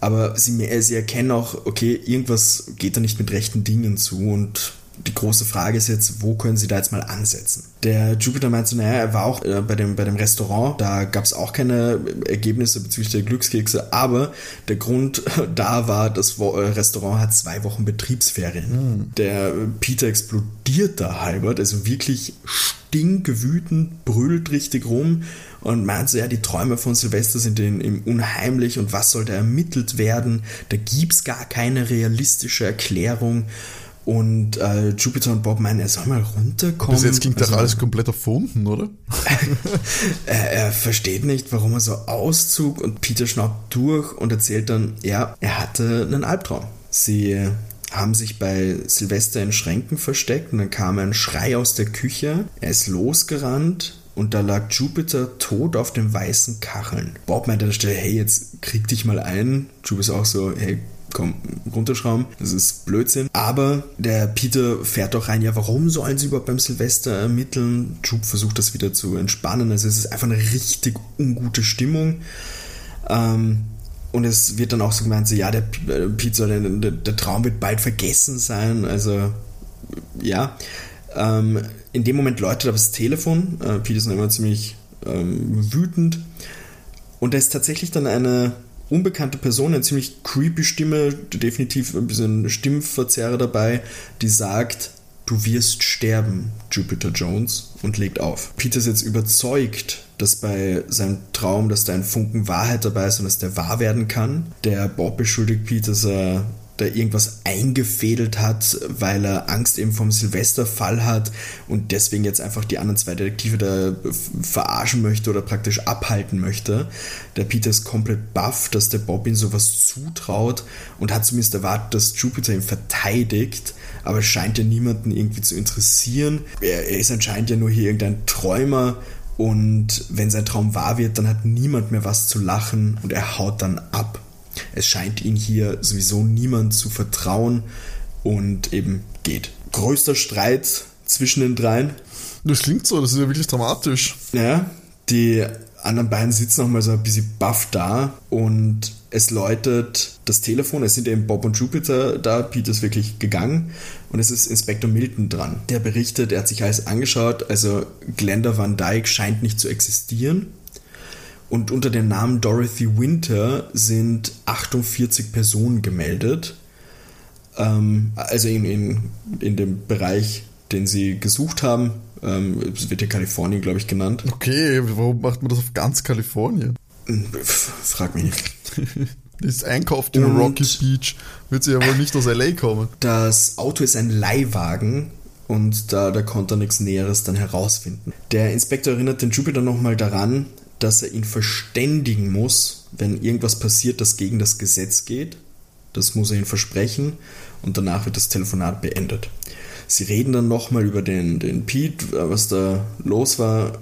aber sie erkennen auch, okay, irgendwas geht da nicht mit rechten Dingen zu und die große Frage ist jetzt, wo können sie da jetzt mal ansetzen? Der Jupiter meint so, naja, er war auch bei dem Restaurant, da gab es auch keine Ergebnisse bezüglich der Glückskekse, aber der Grund da war, das Restaurant hat 2 Wochen Betriebsferien. Mhm. Der Peter explodiert da halbert, also wirklich stinkwütend, brüllt richtig rum und meint so, ja, die Träume von Silvester sind ihm unheimlich und was soll da ermittelt werden? Da gibt's gar keine realistische Erklärung. Und Jupiter und Bob meinen, er soll mal runterkommen. Bis jetzt klingt also, doch alles komplett erfunden, oder? er versteht nicht, warum er so auszog und Peter schnaubt durch und erzählt dann, ja, er hatte einen Albtraum. Sie haben sich bei Silvester in Schränken versteckt und dann kam ein Schrei aus der Küche. Er ist losgerannt und da lag Jupiter tot auf den weißen Kacheln. Bob meint an der Stelle, hey, jetzt krieg dich mal ein. Jupiter ist auch so, hey, komm, runterschrauben, das ist Blödsinn. Aber der Peter fährt doch rein, ja, warum sollen sie überhaupt beim Silvester ermitteln? Jupp versucht das wieder zu entspannen, also es ist einfach eine richtig ungute Stimmung. Und es wird dann auch so gemeint, so, ja, der Peter, der Traum wird bald vergessen sein, also, ja. In dem Moment läutet aber das Telefon, Peter ist immer ziemlich wütend und da ist tatsächlich dann eine unbekannte Person, eine ziemlich creepy Stimme, definitiv ein bisschen Stimmverzerrer dabei, die sagt, du wirst sterben, Jupiter Jones, und legt auf. Peter ist jetzt überzeugt, dass bei seinem Traum, dass da ein Funken Wahrheit dabei ist und dass der wahr werden kann. Der Bob beschuldigt Peter, dass er da irgendwas eingefädelt hat, weil er Angst eben vom Silvesterfall hat und deswegen jetzt einfach die anderen 2 Detektive da verarschen möchte oder praktisch abhalten möchte. Der Peter ist komplett baff, dass der Bob ihm sowas zutraut und hat zumindest erwartet, dass Jupiter ihn verteidigt, aber es scheint ja niemanden irgendwie zu interessieren. Er ist anscheinend ja nur hier irgendein Träumer und wenn sein Traum wahr wird, dann hat niemand mehr was zu lachen und er haut dann ab. Es scheint ihn hier sowieso niemand zu vertrauen und eben geht. Größter Streit zwischen den dreien. Das klingt so, das ist ja wirklich dramatisch. Ja, die anderen beiden sitzen nochmal so ein bisschen baff da und es läutet das Telefon. Es sind eben Bob und Jupiter da, Peter ist wirklich gegangen und es ist Inspektor Milton dran. Der berichtet, er hat sich alles angeschaut, also Glenda Van Dyke scheint nicht zu existieren. Und unter dem Namen Dorothy Winter sind 48 Personen gemeldet. Also in dem Bereich, den sie gesucht haben. Es wird ja Kalifornien, glaube ich, genannt. Okay, warum macht man das auf ganz Kalifornien? Frag mich nicht. Das Einkauf in Rocky Beach wird sie ja wohl nicht aus L.A. kommen. Das Auto ist ein Leihwagen. Und da konnte er nichts Näheres dann herausfinden. Der Inspektor erinnert den Jupiter nochmal daran, dass er ihn verständigen muss, wenn irgendwas passiert, das gegen das Gesetz geht. Das muss er ihm versprechen und danach wird das Telefonat beendet. Sie reden dann nochmal über den Pete, was da los war.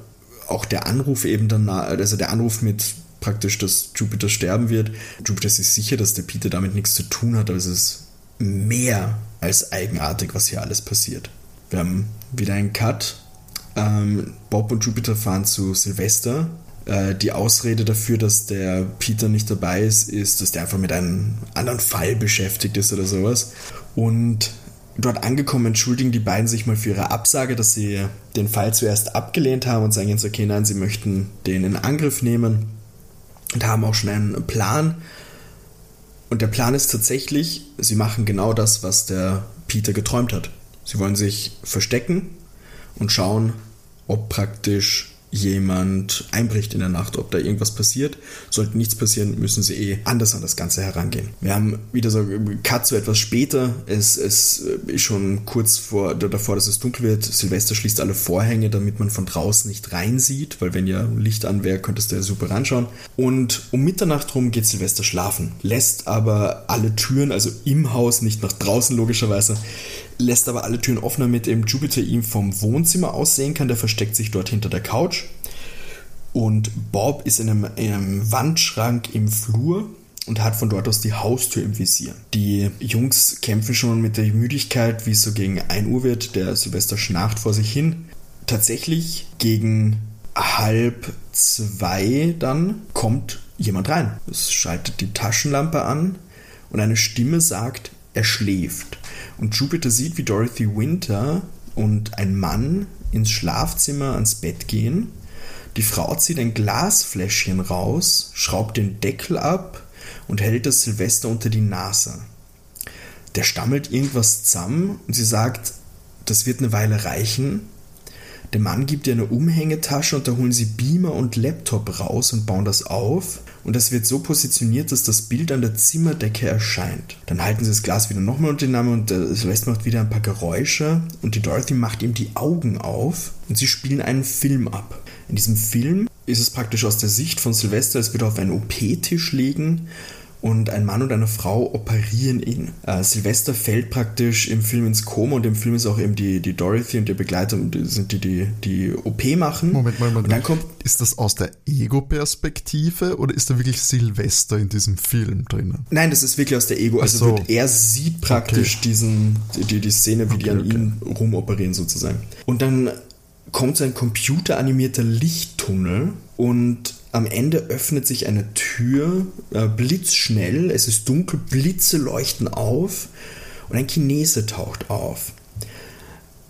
Auch der Anruf eben danach, also der Anruf mit praktisch, dass Jupiter sterben wird. Jupiter ist sich sicher, dass der Peter damit nichts zu tun hat, aber es ist mehr als eigenartig, was hier alles passiert. Wir haben wieder einen Cut. Bob und Jupiter fahren zu Silvester. Die Ausrede dafür, dass der Peter nicht dabei ist, ist, dass der einfach mit einem anderen Fall beschäftigt ist oder sowas. Und dort angekommen entschuldigen die beiden sich mal für ihre Absage, dass sie den Fall zuerst abgelehnt haben und sagen jetzt, okay, nein, sie möchten den in Angriff nehmen und haben auch schon einen Plan. Und der Plan ist tatsächlich, sie machen genau das, was der Peter geträumt hat. Sie wollen sich verstecken und schauen, ob praktisch jemand einbricht in der Nacht, ob da irgendwas passiert. Sollte nichts passieren, müssen sie anders an das Ganze herangehen. Wir haben wieder so einen Cut so etwas später. Es ist schon kurz davor, dass es dunkel wird. Silvester schließt alle Vorhänge, damit man von draußen nicht rein sieht, weil wenn ja Licht an wäre, könntest du ja super ranschauen. Und um Mitternacht rum geht Silvester schlafen, lässt aber alle Türen, also im Haus, nicht nach draußen logischerweise, lässt aber alle Türen offen, damit eben Jupiter ihn vom Wohnzimmer aus sehen kann. Der versteckt sich dort hinter der Couch. Und Bob ist in einem Wandschrank im Flur und hat von dort aus die Haustür im Visier. Die Jungs kämpfen schon mit der Müdigkeit, wie es so gegen 1 Uhr wird. Der Silvester schnarcht vor sich hin. Tatsächlich gegen 1:30 dann kommt jemand rein. Es schaltet die Taschenlampe an und eine Stimme sagt, er schläft. Und Jupiter sieht, wie Dorothy Winter und ein Mann ins Schlafzimmer ans Bett gehen. Die Frau zieht ein Glasfläschchen raus, schraubt den Deckel ab und hält das Silvester unter die Nase. Der stammelt irgendwas zusammen und sie sagt, das wird eine Weile reichen. Der Mann gibt ihr eine Umhängetasche und da holen sie Beamer und Laptop raus und bauen das auf. Und das wird so positioniert, dass das Bild an der Zimmerdecke erscheint. Dann halten sie das Glas wieder nochmal unter den Arm und Silvester macht wieder ein paar Geräusche. Und die Dorothy macht ihm die Augen auf und sie spielen einen Film ab. In diesem Film ist es praktisch aus der Sicht von Silvester, es wird auf einen OP-Tisch liegen. Und ein Mann und eine Frau operieren ihn. Silvester fällt praktisch im Film ins Koma und im Film ist auch eben die Dorothy und ihr Begleiter, die OP machen. Moment. Und dann kommt, ist das aus der Ego-Perspektive oder ist da wirklich Silvester in diesem Film drin? Nein, das ist wirklich aus der Ego. Also so. Er sieht praktisch die Szene, wie die an ihm rumoperieren sozusagen. Und dann kommt so ein computeranimierter Lichttunnel und am Ende öffnet sich eine Tür, blitzschnell, es ist dunkel, Blitze leuchten auf und ein Chinese taucht auf.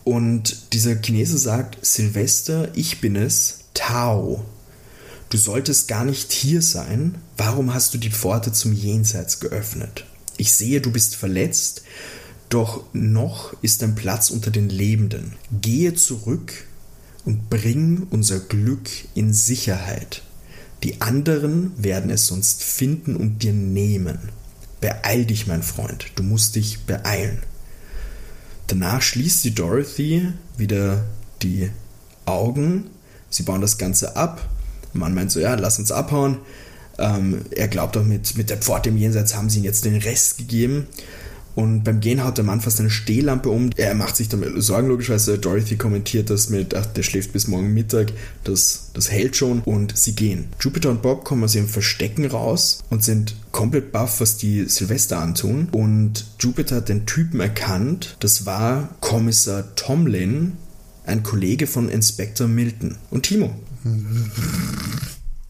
Und dieser Chinese sagt, Silvester, ich bin es, Tao. Du solltest gar nicht hier sein, warum hast du die Pforte zum Jenseits geöffnet? Ich sehe, du bist verletzt, doch noch ist dein Platz unter den Lebenden. Gehe zurück und bring unser Glück in Sicherheit. Die anderen werden es sonst finden und dir nehmen. Beeil dich, mein Freund. Du musst dich beeilen. Danach schließt die Dorothy wieder die Augen. Sie bauen das Ganze ab. Der Mann meint so, ja, lass uns abhauen. Er glaubt auch, mit der Pforte im Jenseits haben sie ihm jetzt den Rest gegeben. Und beim Gehen haut der Mann fast eine Stehlampe um. Er macht sich damit Sorgen, logischerweise. Dorothy kommentiert das mit, ach, der schläft bis morgen Mittag, das hält schon. Und sie gehen. Jupiter und Bob kommen aus ihrem Verstecken raus und sind komplett baff, was die Silvester antun. Und Jupiter hat den Typen erkannt. Das war Kommissar Tomlin, ein Kollege von Inspektor Milton und Timo.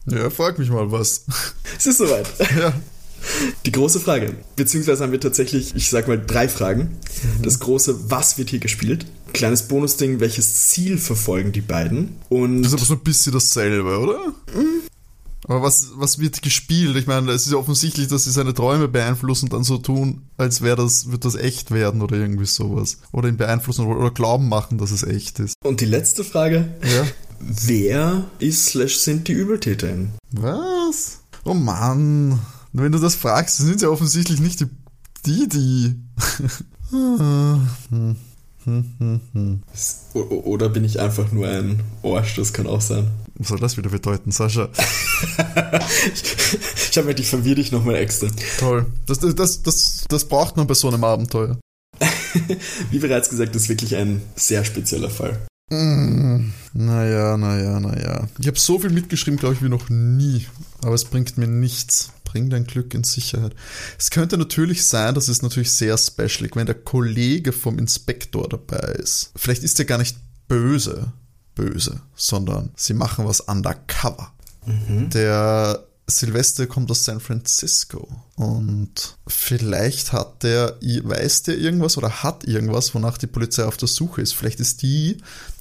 Ja, frag mich mal was. Es ist soweit. Ja. Die große Frage, beziehungsweise haben wir tatsächlich, ich sag mal, 3 Fragen. Das große, was wird hier gespielt? Kleines Bonusding, welches Ziel verfolgen die beiden? Und das ist aber so ein bisschen dasselbe, oder? Mhm. Aber was wird gespielt? Ich meine, es ist ja offensichtlich, dass sie seine Träume beeinflussen und dann so tun, als wird das echt werden oder irgendwie sowas. Oder ihn beeinflussen oder glauben machen, dass es echt ist. Und die letzte Frage, ja? Wer ist / sind die Übeltäterin? Was? Oh Mann... Wenn du das fragst, sind ja offensichtlich nicht die. Oder bin ich einfach nur ein Orsch, das kann auch sein. Was soll das wieder bedeuten, Sascha? Ich habe mir gedacht, ich verwirre dich nochmal extra. Toll. Das braucht man bei so einem Abenteuer. Wie bereits gesagt, das ist wirklich ein sehr spezieller Fall. Naja. Ich habe so viel mitgeschrieben, glaube ich, wie noch nie. Aber es bringt mir nichts. Bring dein Glück in Sicherheit. Es könnte natürlich sein, das ist natürlich sehr special, wenn der Kollege vom Inspektor dabei ist. Vielleicht ist der gar nicht böse, sondern sie machen was undercover. Mhm. Der Silvester kommt aus San Francisco und vielleicht hat der irgendwas, wonach die Polizei auf der Suche ist. Vielleicht ist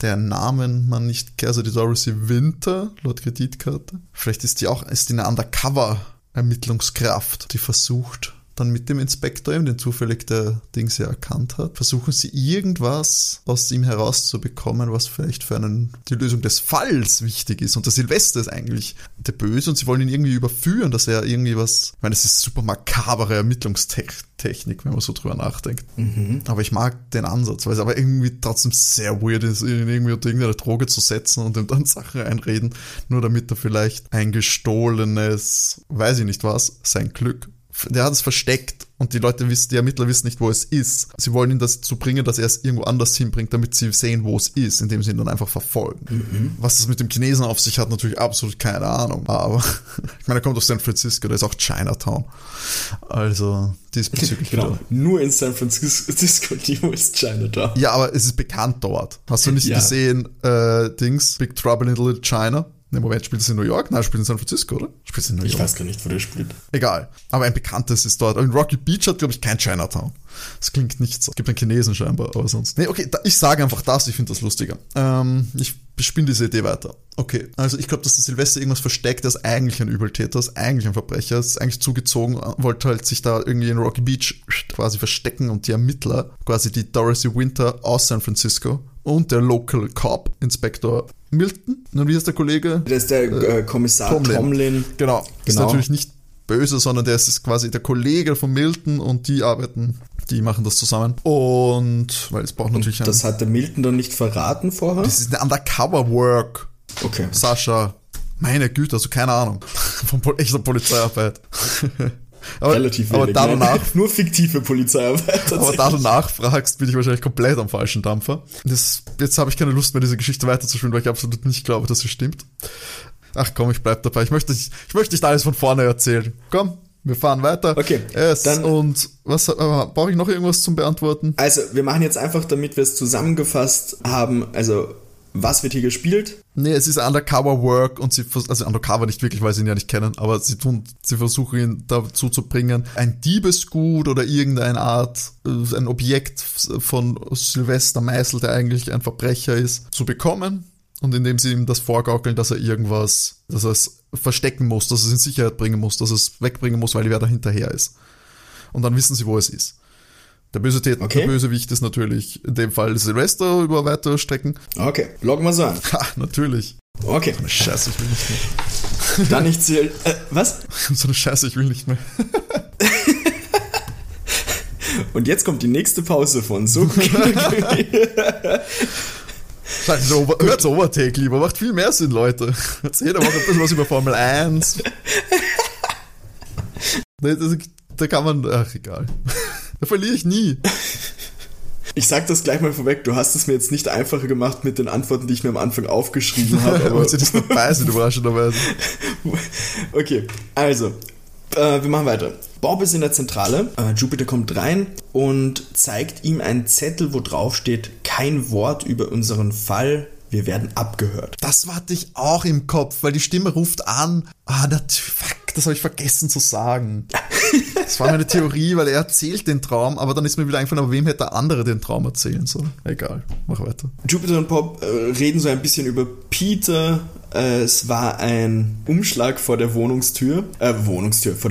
deren Namen man nicht kennt, also die Dorothy Winter, laut Kreditkarte. Vielleicht ist die eine Undercover-Ermittlungskraft, die versucht, dann mit dem Inspektor, den zufällig der Dings ja erkannt hat, versuchen sie irgendwas aus ihm herauszubekommen, was vielleicht für die Lösung des Falls wichtig ist. Und der Silvester ist eigentlich der Böse und sie wollen ihn irgendwie überführen, dass er irgendwie was... Ich meine, das ist super makabere Ermittlungstechnik, wenn man so drüber nachdenkt. Mhm. Aber ich mag den Ansatz, weil es aber irgendwie trotzdem sehr weird ist, ihn irgendwie unter irgendeine Droge zu setzen und ihm dann Sachen einreden, nur damit er vielleicht ein gestohlenes, weiß ich nicht was, sein Glück... Der hat es versteckt und die Ermittler wissen nicht, wo es ist. Sie wollen ihn dazu bringen, dass er es irgendwo anders hinbringt, damit sie sehen, wo es ist, indem sie ihn dann einfach verfolgen. Mhm. Was das mit dem Chinesen auf sich hat, natürlich absolut keine Ahnung. Aber ich meine, er kommt aus San Francisco, da ist auch Chinatown. Also diesbezüglich. Genau, nur in San Francisco, Timo ist Chinatown. Ja, aber es ist bekannt dort. Hast du nicht gesehen, Big Trouble in Little China? Im Moment spielt es in New York? Nein, spielt in San Francisco, oder? Spielt es in New York? Ich weiß gar nicht, wo der spielt. Egal. Aber ein bekanntes ist dort. Und in Rocky Beach hat, glaube ich, kein Chinatown. Das klingt nicht so. Es gibt einen Chinesen scheinbar, aber sonst. Nee, okay, ich sage einfach das. Ich finde das lustiger. Ich spinne diese Idee weiter. Okay, also ich glaube, dass der Silvester irgendwas versteckt, er ist eigentlich ein Übeltäter, ist eigentlich ein Verbrecher, ist eigentlich zugezogen, wollte halt sich da irgendwie in Rocky Beach quasi verstecken und die Ermittler, quasi die Dorothy Winter aus San Francisco und der Local Cop, Inspektor Milton, und wie heißt der Kollege? Das ist der Kommissar Tomlin. Genau, ist natürlich nicht böse, sondern der ist quasi der Kollege von Milton und die machen das zusammen. Und, weil es braucht natürlich einen... Das hat der Milton dann nicht verraten vorher? Das ist ein Undercover-Work. Okay. Sascha, meine Güte, also keine Ahnung. Von echter Polizeiarbeit. Aber, relativ wenig, aber da danach, nur fiktive Polizeiarbeit. Aber da du nachfragst, bin ich wahrscheinlich komplett am falschen Dampfer. Jetzt habe ich keine Lust mehr, diese Geschichte weiterzuspielen, weil ich absolut nicht glaube, dass sie stimmt. Ach komm, ich bleib dabei. Ich möchte nicht alles von vorne erzählen. Komm, wir fahren weiter. Okay. Brauche ich noch irgendwas zum Beantworten? Also, wir machen jetzt einfach, damit wir es zusammengefasst haben, also... Was wird hier gespielt? Nee, es ist Undercover-Work und Undercover nicht wirklich, weil sie ihn ja nicht kennen, aber sie versuchen ihn dazu zu bringen, ein Diebesgut oder irgendeine Art, ein Objekt von Silvester Meisel, der eigentlich ein Verbrecher ist, zu bekommen. Und indem sie ihm das vorgaukeln, dass er irgendwas, dass er es verstecken muss, dass er es in Sicherheit bringen muss, dass er es wegbringen muss, weil wer da hinterher ist. Und dann wissen sie, wo es ist. Der Bösewicht ist natürlich in dem Fall Silvester über weitere Strecken. Okay, loggen wir so an. Ha, natürlich. Okay. So eine Scheiße, ich will nicht mehr. Dann ich zähle... was? So eine Scheiße, ich will nicht mehr. Und jetzt kommt die nächste Pause von Soko Kinderkrimi. Hört so Overtake lieber, macht viel mehr Sinn, Leute. Jeder macht ein bisschen was über Formel 1. Da kann man... Ach, egal. Da verliere ich nie. Ich sag das gleich mal vorweg, du hast es mir jetzt nicht einfacher gemacht mit den Antworten, die ich mir am Anfang aufgeschrieben habe. Aber sie nicht dabei sind, überraschenderweise. Okay, also, wir machen weiter. Bob ist in der Zentrale, Jupiter kommt rein und zeigt ihm einen Zettel, wo drauf steht, kein Wort über unseren Fall, wir werden abgehört. Das hatte ich auch im Kopf, weil die Stimme ruft an, das habe ich vergessen zu sagen. Das war meine Theorie, weil er erzählt den Traum, aber dann ist mir wieder eingefallen, aber wem hätte der andere den Traum erzählen sollen? Egal, mach weiter. Jupiter und Bob reden so ein bisschen über Peter. Es war ein Umschlag vor der vor der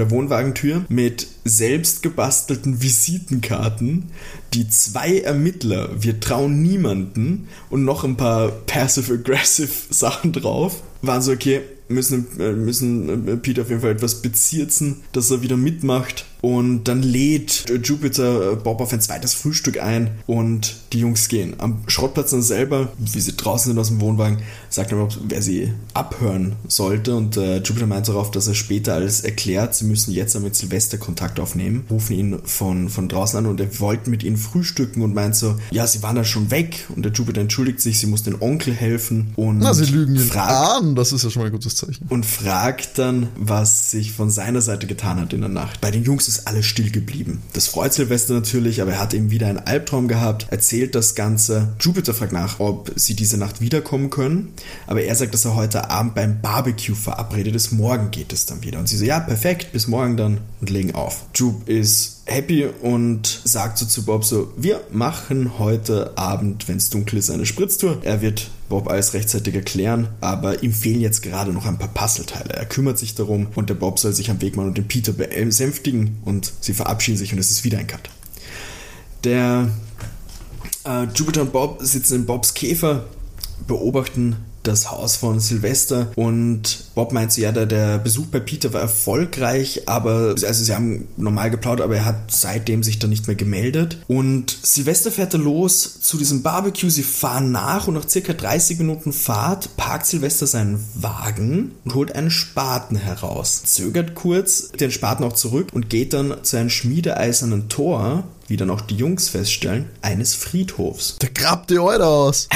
Wohnwagentür mit selbstgebastelten Visitenkarten. Die 2 Ermittler, wir trauen niemanden und noch ein paar passive-aggressive Sachen drauf. Waren so, okay, müssen Peter auf jeden Fall etwas bezirzen, dass er wieder mitmacht. Und dann lädt Jupiter Bob auf ein zweites Frühstück ein und die Jungs gehen. Am Schrottplatz dann selber, wie sie draußen sind aus dem Wohnwagen, sagt er, wer sie abhören sollte. Und Jupiter meint darauf, dass er später alles erklärt. Sie müssen jetzt mit Silvester Kontakt aufnehmen, rufen ihn von draußen an und er wollte mit ihnen frühstücken und meint so, ja, sie waren da schon weg. Und der Jupiter entschuldigt sich, sie muss den Onkel helfen. Und sie lügen ihn an, das ist ja schon mal ein gutes Zeichen. Und fragt dann, was sich von seiner Seite getan hat in der Nacht. Bei den Jungs ist alles still geblieben. Das freut Silvester natürlich, aber er hat eben wieder einen Albtraum gehabt, erzählt das Ganze. Jupiter fragt nach, ob sie diese Nacht wiederkommen können, aber er sagt, dass er heute Abend beim Barbecue verabredet ist, morgen geht es dann wieder. Und sie so, ja, perfekt, bis morgen dann und legen auf. Jupe ist happy und sagt so zu Bob so, wir machen heute Abend, wenn es dunkel ist, eine Spritztour. Er wird Bob alles rechtzeitig erklären, aber ihm fehlen jetzt gerade noch ein paar Puzzleteile. Er kümmert sich darum und der Bob soll sich am Weg machen und den Peter besänftigen und sie verabschieden sich und es ist wieder ein Cut. Der Jupiter und Bob sitzen in Bobs Käfer, beobachten das Haus von Silvester und Bob meint so, ja, der Besuch bei Peter war erfolgreich, aber also sie haben normal geplaudert, aber er hat seitdem sich dann nicht mehr gemeldet. Und Silvester fährt da los zu diesem Barbecue, sie fahren nach und nach circa 30 Minuten Fahrt parkt Silvester seinen Wagen und holt einen Spaten heraus, zögert kurz den Spaten auch zurück und geht dann zu einem schmiedeeisernen Tor, wie dann auch die Jungs feststellen, eines Friedhofs. Der grabt die Euter aus.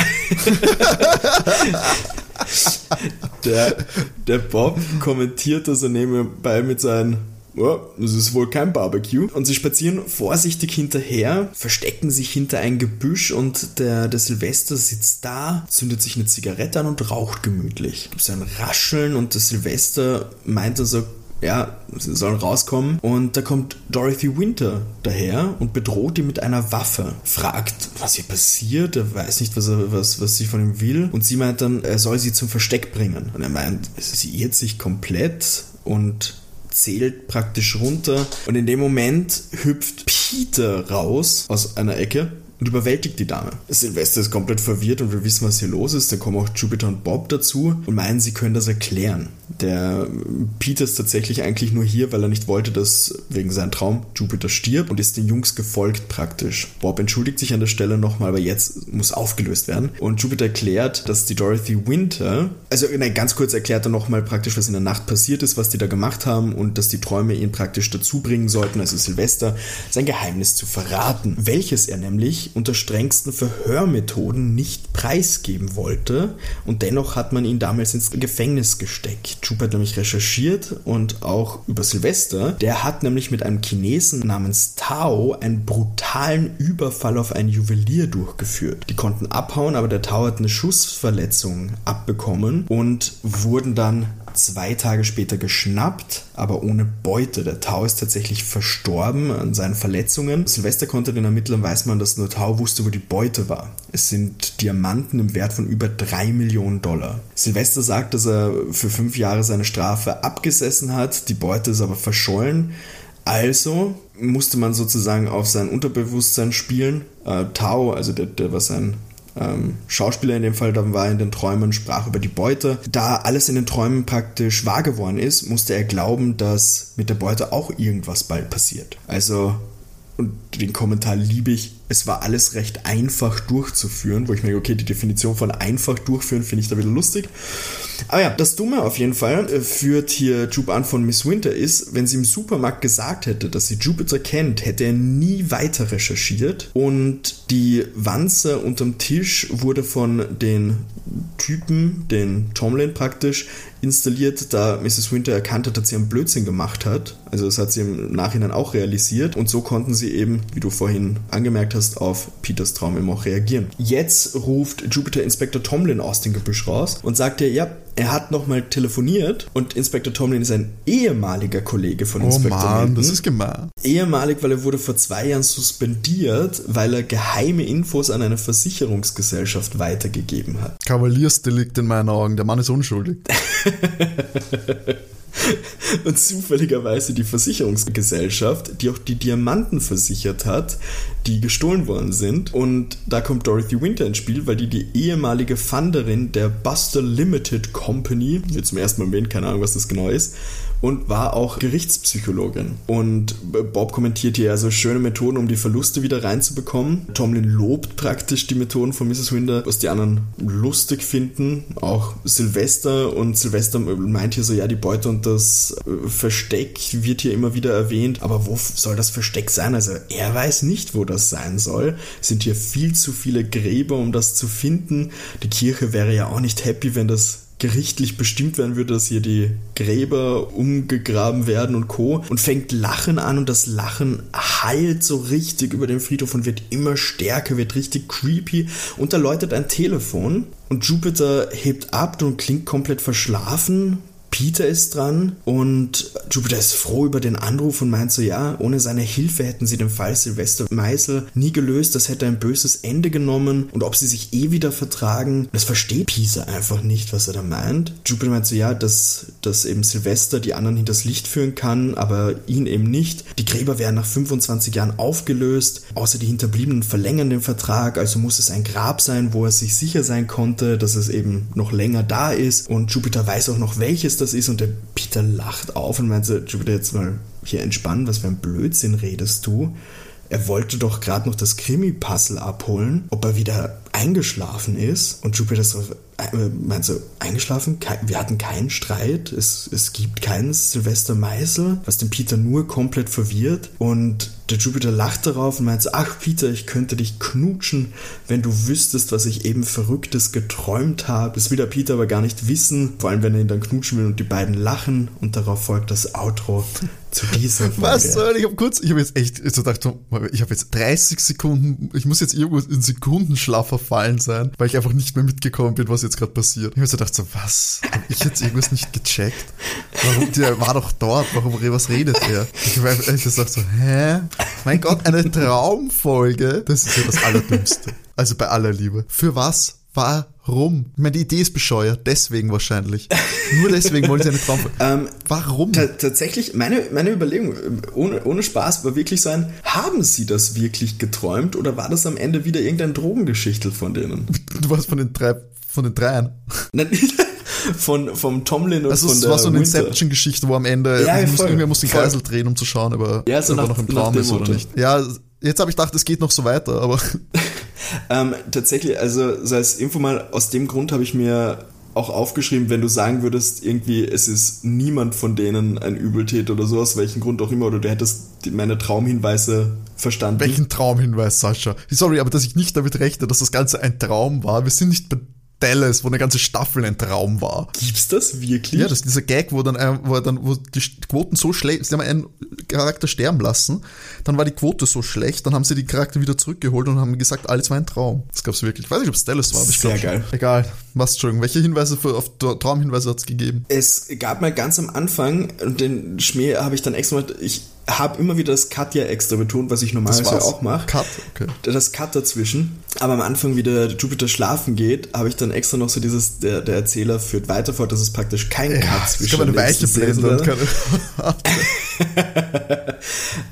der Bob kommentiert das nebenbei mit seinen, oh, das ist wohl kein Barbecue. Und sie spazieren vorsichtig hinterher, verstecken sich hinter ein Gebüsch und der Silvester sitzt da, zündet sich eine Zigarette an und raucht gemütlich. So ein Rascheln und der Silvester meint also, ja, sie sollen rauskommen. Und da kommt Dorothy Winter daher und bedroht ihn mit einer Waffe. Fragt, was hier passiert. Er weiß nicht, was sie von ihm will. Und sie meint dann, er soll sie zum Versteck bringen. Und er meint, sie irrt sich komplett und zählt praktisch runter. Und in dem Moment hüpft Peter raus aus einer Ecke und überwältigt die Dame. Silvester ist komplett verwirrt und wir wissen, was hier los ist. Dann kommen auch Jupiter und Bob dazu und meinen, sie können das erklären. Der Peter ist tatsächlich eigentlich nur hier, weil er nicht wollte, dass wegen seinem Traum Jupiter stirbt und ist den Jungs gefolgt praktisch. Bob entschuldigt sich an der Stelle nochmal, aber jetzt muss aufgelöst werden. Und Jupiter erklärt, dass die Dorothy Winter, ganz kurz erklärt er nochmal praktisch, was in der Nacht passiert ist, was die da gemacht haben und dass die Träume ihn praktisch dazu bringen sollten, also Silvester, sein Geheimnis zu verraten, welches er nämlich unter strengsten Verhörmethoden nicht preisgeben wollte und dennoch hat man ihn damals ins Gefängnis gesteckt. Chup hat nämlich recherchiert und auch über Silvester. Der hat nämlich mit einem Chinesen namens Tao einen brutalen Überfall auf einen Juwelier durchgeführt. Die konnten abhauen, aber der Tao hat eine Schussverletzung abbekommen und wurden dann 2 Tage später geschnappt, aber ohne Beute. Der Tau ist tatsächlich verstorben an seinen Verletzungen. Silvester konnte den Ermittlern, weiß man, dass nur Tau wusste, wo die Beute war. Es sind Diamanten im Wert von über $3 Millionen. Silvester sagt, dass er für 5 Jahre seine Strafe abgesessen hat, die Beute ist aber verschollen. Also musste man sozusagen auf sein Unterbewusstsein spielen. Tau, also der war sein Schauspieler in dem Fall, dann war in den Träumen, sprach über die Beute. Da alles in den Träumen praktisch wahr geworden ist, musste er glauben, dass mit der Beute auch irgendwas bald passiert. Also, und den Kommentar liebe ich, es war alles recht einfach durchzuführen, wo ich mir denke, okay, die Definition von einfach durchführen finde ich da wieder lustig. Aber ja, das Dumme auf jeden Fall führt hier Jupe an von Miss Winter ist, wenn sie im Supermarkt gesagt hätte, dass sie Jupiter kennt, hätte er nie weiter recherchiert und die Wanze unterm Tisch wurde von den Typen, den Tomlin praktisch, installiert, da Mrs. Winter erkannt hat, dass sie einen Blödsinn gemacht hat. Also das hat sie im Nachhinein auch realisiert und so konnten sie eben, wie du vorhin angemerkt hast, auf Peters Traum eben auch reagieren. Jetzt ruft Jupiter Inspektor Tomlin aus dem Gebüsch raus und sagt ihr, ja, er hat nochmal telefoniert und Inspektor Tomlin ist ein ehemaliger Kollege von Inspektor Milton. Das ist gemein. Ehemalig, weil er wurde vor 2 Jahren suspendiert, weil er geheime Infos an eine Versicherungsgesellschaft weitergegeben hat. Kavaliersdelikt in meinen Augen, der Mann ist unschuldig. Und zufälligerweise die Versicherungsgesellschaft, die auch die Diamanten versichert hat, die gestohlen worden sind. Und da kommt Dorothy Winter ins Spiel, weil die ehemalige Funderin der Buster Limited Company, jetzt zum ersten Mal erwähnt, keine Ahnung, was das genau ist, und war auch Gerichtspsychologin. Und Bob kommentiert hier also schöne Methoden, um die Verluste wieder reinzubekommen. Tomlin lobt praktisch die Methoden von Mrs. Winter, was die anderen lustig finden. Auch Silvester. Und Silvester meint hier so, ja, die Beute und das Versteck wird hier immer wieder erwähnt. Aber wo soll das Versteck sein? Also er weiß nicht, wo das sein soll. Es sind hier viel zu viele Gräber, um das zu finden. Die Kirche wäre ja auch nicht happy, wenn das gerichtlich bestimmt werden würde, dass hier die Gräber umgegraben werden und Co. Und fängt Lachen an und das Lachen heilt so richtig über den Friedhof und wird immer stärker, wird richtig creepy und da läutet ein Telefon und Jupiter hebt ab und klingt komplett verschlafen. Peter ist dran und Jupiter ist froh über den Anruf und meint so, ja, ohne seine Hilfe hätten sie den Fall Silvester Meisel nie gelöst, das hätte ein böses Ende genommen und ob sie sich eh wieder vertragen, das versteht Peter einfach nicht, was er da meint. Jupiter meint so, ja, dass eben Silvester die anderen hinters Licht führen kann, aber ihn eben nicht. Die Gräber werden nach 25 Jahren aufgelöst, außer die Hinterbliebenen verlängern den Vertrag, also muss es ein Grab sein, wo er sich sicher sein konnte, dass es eben noch länger da ist und Jupiter weiß auch noch, welches das ist und der Peter lacht auf und meint so, Jupiter, jetzt mal hier entspannen, was für ein Blödsinn redest du? Er wollte doch gerade noch das Krimi-Puzzle abholen, ob er wieder eingeschlafen ist und Jupiter so, meint so, eingeschlafen? Wir hatten keinen Streit, es gibt keinen Silvester Meisel, was den Peter nur komplett verwirrt und der Jupiter lacht darauf und meint so, ach Peter, ich könnte dich knutschen, wenn du wüsstest, was ich eben Verrücktes geträumt habe. Das will der Peter aber gar nicht wissen, vor allem wenn er ihn dann knutschen will und die beiden lachen und darauf folgt das Outro zu dieser Folge. Was soll ich? Ich habe jetzt 30 Sekunden, ich muss jetzt irgendwo in Sekundenschlaf verfallen sein, weil ich einfach nicht mehr mitgekommen bin, was jetzt gerade passiert. Ich habe so gedacht, so was? Hab ich jetzt irgendwas nicht gecheckt? Warum, der war doch dort, was redet er? Ich habe gesagt so, hä? Mein Gott, eine Traumfolge. Das ist ja das Allerdümmste. Also bei aller Liebe. Für was? Warum? Ich meine, die Idee ist bescheuert. Deswegen wahrscheinlich. Nur deswegen wollte ich eine Traumfolge. Warum? Tatsächlich, meine Überlegung, ohne Spaß, war wirklich so ein, haben sie das wirklich geträumt oder war das am Ende wieder irgendein Drogengeschichtel von denen? Du warst von den Dreien. Nein, vom Tomlin und also von der Winter. Das war so eine Inception-Geschichte, wo am Ende irgendwer muss den Kreisel drehen, um zu schauen, ob er noch im Traum ist oder nicht. Ja, jetzt habe ich gedacht, es geht noch so weiter, aber... tatsächlich, also so als Info mal, aus dem Grund habe ich mir auch aufgeschrieben, wenn du sagen würdest, irgendwie, es ist niemand von denen ein Übeltäter oder so, aus welchem Grund auch immer, oder du hättest meine Traumhinweise verstanden. Welchen Traumhinweis, Sascha? Sorry, aber dass ich nicht damit rechne, dass das Ganze ein Traum war. Wir sind nicht bei Dallas, wo eine ganze Staffel ein Traum war. Gibt's das wirklich? Ja, das ist dieser Gag, wo die Quoten so schlecht, sie haben einen Charakter sterben lassen, dann war die Quote so schlecht, dann haben sie die Charakter wieder zurückgeholt und haben gesagt, alles war ein Traum. Das gab's wirklich. Ich weiß nicht, ob es Dallas war, aber ich glaube. Sehr geil. Egal. Was, Entschuldigung, welche Hinweise auf Traumhinweise hat's gegeben? Es gab mal ganz am Anfang, und den Schmäh habe ich dann extra gemacht, ich habe immer wieder das Cut ja extra betont, was ich normalerweise auch mache. Cut, okay. Das Cut dazwischen. Aber am Anfang, wie der Jupiter schlafen geht, habe ich dann extra noch so dieses, der Erzähler führt weiter fort, dass es praktisch kein Cut zwischen. Ich habe eine Weiche blenden können.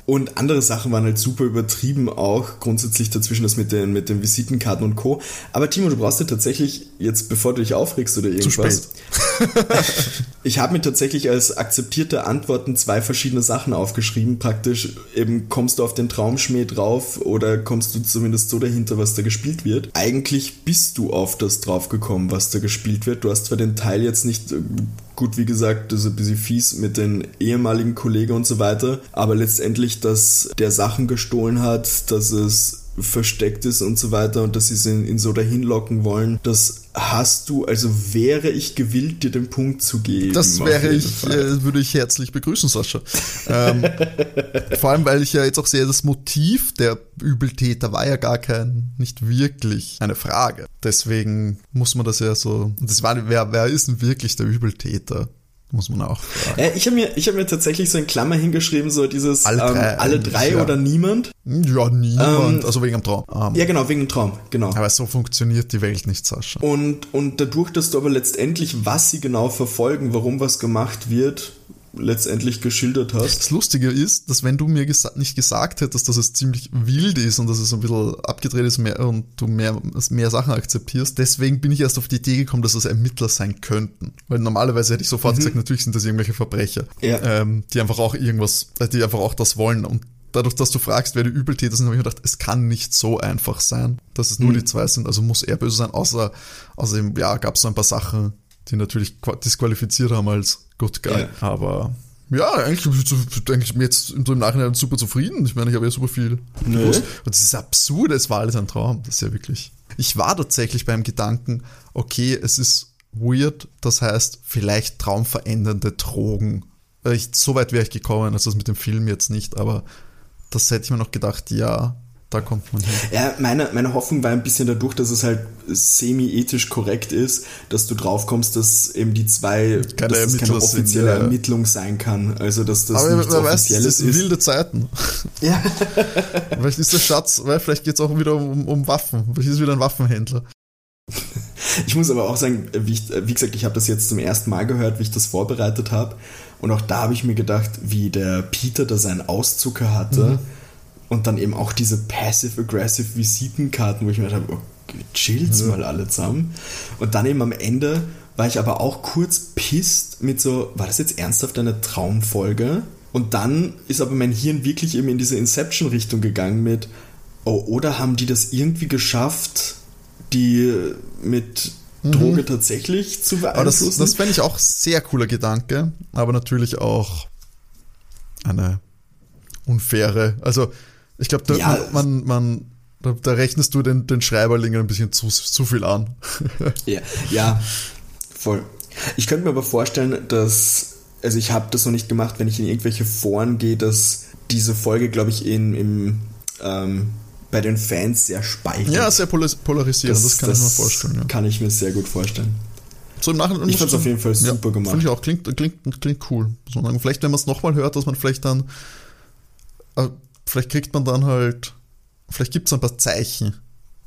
Und andere Sachen waren halt super übertrieben auch, grundsätzlich dazwischen das mit den Visitenkarten und Co. Aber Timo, du brauchst dir tatsächlich, jetzt bevor du dich aufregst oder irgendwas, zu spät. Ich habe mir tatsächlich als akzeptierte Antworten zwei verschiedene Sachen aufgeschrieben, praktisch eben kommst du auf den Traumschmäh drauf oder kommst du zumindest so dahinter, was da gespielt wird. Eigentlich bist du auf das draufgekommen, was da gespielt wird. Du hast zwar den Teil jetzt nicht... Gut, wie gesagt, das ist ein bisschen fies mit den ehemaligen Kollegen und so weiter, aber letztendlich, dass der Sachen gestohlen hat, dass es versteckt ist und so weiter und dass sie ihn so dahin locken wollen, das hast du, also wäre ich gewillt, dir den Punkt zu geben. Das würde ich herzlich begrüßen, Sascha. Vor allem, weil ich ja jetzt auch sehe, das Motiv der Übeltäter war ja nicht wirklich eine Frage. Deswegen muss man das ja so, wer ist denn wirklich der Übeltäter? Muss man auch fragen. Ich hab mir tatsächlich so in Klammer hingeschrieben, so dieses alle drei ja. Oder niemand. Ja, niemand. Also wegen dem Traum. Ja, genau, wegen dem Traum, genau. Aber so funktioniert die Welt nicht, Sascha. Und dadurch, dass du aber letztendlich, was sie genau verfolgen, warum was gemacht wird, letztendlich geschildert hast. Das Lustige ist, dass wenn du mir nicht gesagt hättest, dass es ziemlich wild ist und dass es ein bisschen abgedreht ist und du mehr Sachen akzeptierst, deswegen bin ich erst auf die Idee gekommen, dass es Ermittler sein könnten. Weil normalerweise hätte ich sofort gesagt, natürlich sind das irgendwelche Verbrecher, ja. Die einfach auch das wollen. Und dadurch, dass du fragst, wer die Übeltäter sind, habe ich mir gedacht, es kann nicht so einfach sein, dass es nur die zwei sind, also muss er böse sein. Außerdem ja, gab es so ein paar Sachen, die natürlich disqualifiziert haben als Good Guy. Ja. Aber ja, eigentlich bin ich jetzt im Nachhinein super zufrieden. Ich meine, ich habe ja super viel gewusst. Und das ist absurd, es war alles ein Traum. Das ist ja wirklich... Ich war tatsächlich beim Gedanken, okay, es ist weird, das heißt vielleicht traumverändernde Drogen. So weit wäre ich gekommen, also das mit dem Film jetzt nicht, aber das hätte ich mir noch gedacht, ja... Da kommt man hin. Ja, meine Hoffnung war ein bisschen dadurch, dass es halt semi-ethisch korrekt ist, dass du drauf kommst, dass eben keine offizielle Ermittlung sein kann. Also, dass das nichts Offizielles ist. Aber wilde Zeiten. Ja. Vielleicht ist der Schatz, weil vielleicht geht es auch wieder um Waffen. Vielleicht ist wieder ein Waffenhändler. Ich muss aber auch sagen, wie gesagt, ich habe das jetzt zum ersten Mal gehört, wie ich das vorbereitet habe. Und auch da habe ich mir gedacht, wie der Peter da seinen Auszucker hatte. Mhm. Und dann eben auch diese passive-aggressive Visitenkarten, wo ich mir gedacht habe, okay, chillt's mal alle zusammen. Und dann eben am Ende war ich aber auch kurz pisst mit so, war das jetzt ernsthaft eine Traumfolge? Und dann ist aber mein Hirn wirklich eben in diese Inception-Richtung gegangen mit, oder haben die das irgendwie geschafft, die mit Droge tatsächlich zu beeinflussen? Aber das fände ich auch sehr cooler Gedanke, aber natürlich auch eine unfaire, also ich glaube, da rechnest du den Schreiberlingen ein bisschen zu viel an. ja, voll. Ich könnte mir aber vorstellen, dass, also ich habe das noch nicht gemacht, wenn ich in irgendwelche Foren gehe, dass diese Folge, glaube ich, bei den Fans sehr speichert. Ja, sehr polarisierend, das kann ich mir vorstellen. Ja. Kann ich mir sehr gut vorstellen. So im Nachhinein, ich fand es auf jeden Fall super gemacht. Finde ich auch, klingt cool. Vielleicht, wenn man es nochmal hört, dass man vielleicht gibt es ein paar Zeichen.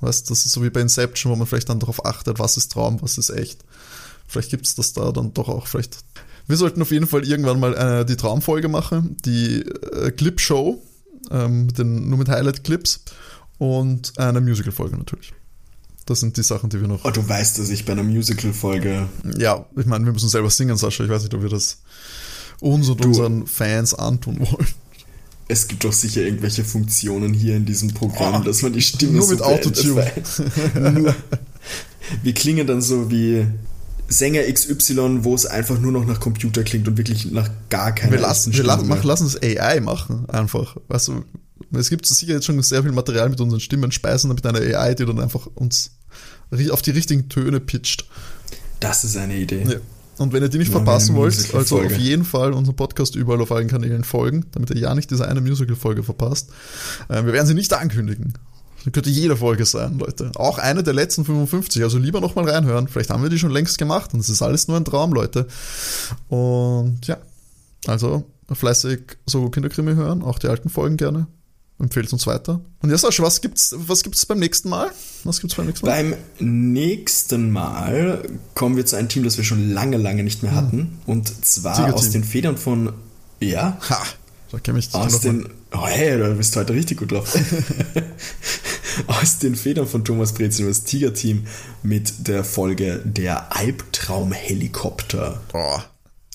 Weißt, das ist so wie bei Inception, wo man vielleicht dann darauf achtet, was ist Traum, was ist echt. Vielleicht gibt es das da dann doch auch. Vielleicht. Wir sollten auf jeden Fall irgendwann mal die Traumfolge machen, die Clip-Show, nur mit Highlight-Clips und eine Musical-Folge natürlich. Das sind die Sachen, die wir noch... Oh, du weißt, dass ich bei einer Musical-Folge... Ja, ich meine, wir müssen selber singen, Sascha. Ich weiß nicht, ob wir das uns und unseren Fans antun wollen. Es gibt doch sicher irgendwelche Funktionen hier in diesem Programm, dass man die Stimme nur so mit Autotune. Wir klingen dann so wie Sänger XY, wo es einfach nur noch nach Computer klingt und wirklich nach gar keiner Stimme. Wir lassen es AI machen, einfach. Weißt du, es gibt sicher jetzt schon sehr viel Material mit unseren Stimmen, speisen damit eine AI, die dann einfach uns auf die richtigen Töne pitcht. Das ist eine Idee. Ja. Und wenn ihr die nicht verpassen wollt, also auf jeden Fall unseren Podcast überall auf allen Kanälen folgen, damit ihr ja nicht diese eine Musical-Folge verpasst. Wir werden sie nicht ankündigen. Das könnte jede Folge sein, Leute. Auch eine der letzten 55, also lieber nochmal reinhören. Vielleicht haben wir die schon längst gemacht und es ist alles nur ein Traum, Leute. Und ja, also fleißig Soko Kinderkrimi hören, auch die alten Folgen gerne. Empfehlt uns weiter. Und ja, Sascha, was gibt's beim nächsten Mal? Beim nächsten Mal kommen wir zu einem Team, das wir schon lange, lange nicht mehr hatten. Und zwar Tiger-Team. Aus den Federn von... Ja. Ha, da kenne ich aus den... Oh, hey, du bist heute richtig gut drauf. Aus den Federn von Thomas Brezina, das Tiger-Team, mit der Folge Der Albtraumhelikopter. Oh.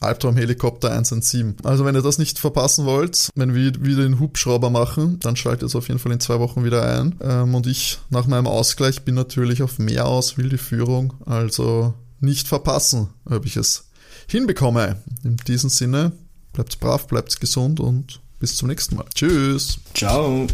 Albtraumhelikopter 117. Also wenn ihr das nicht verpassen wollt, wenn wir wieder den Hubschrauber machen, dann schaltet es auf jeden Fall in 2 Wochen wieder ein. Und ich nach meinem Ausgleich bin natürlich auf mehr aus, will die Führung. Also nicht verpassen, ob ich es hinbekomme. In diesem Sinne, bleibt brav, bleibt gesund und bis zum nächsten Mal. Tschüss. Ciao.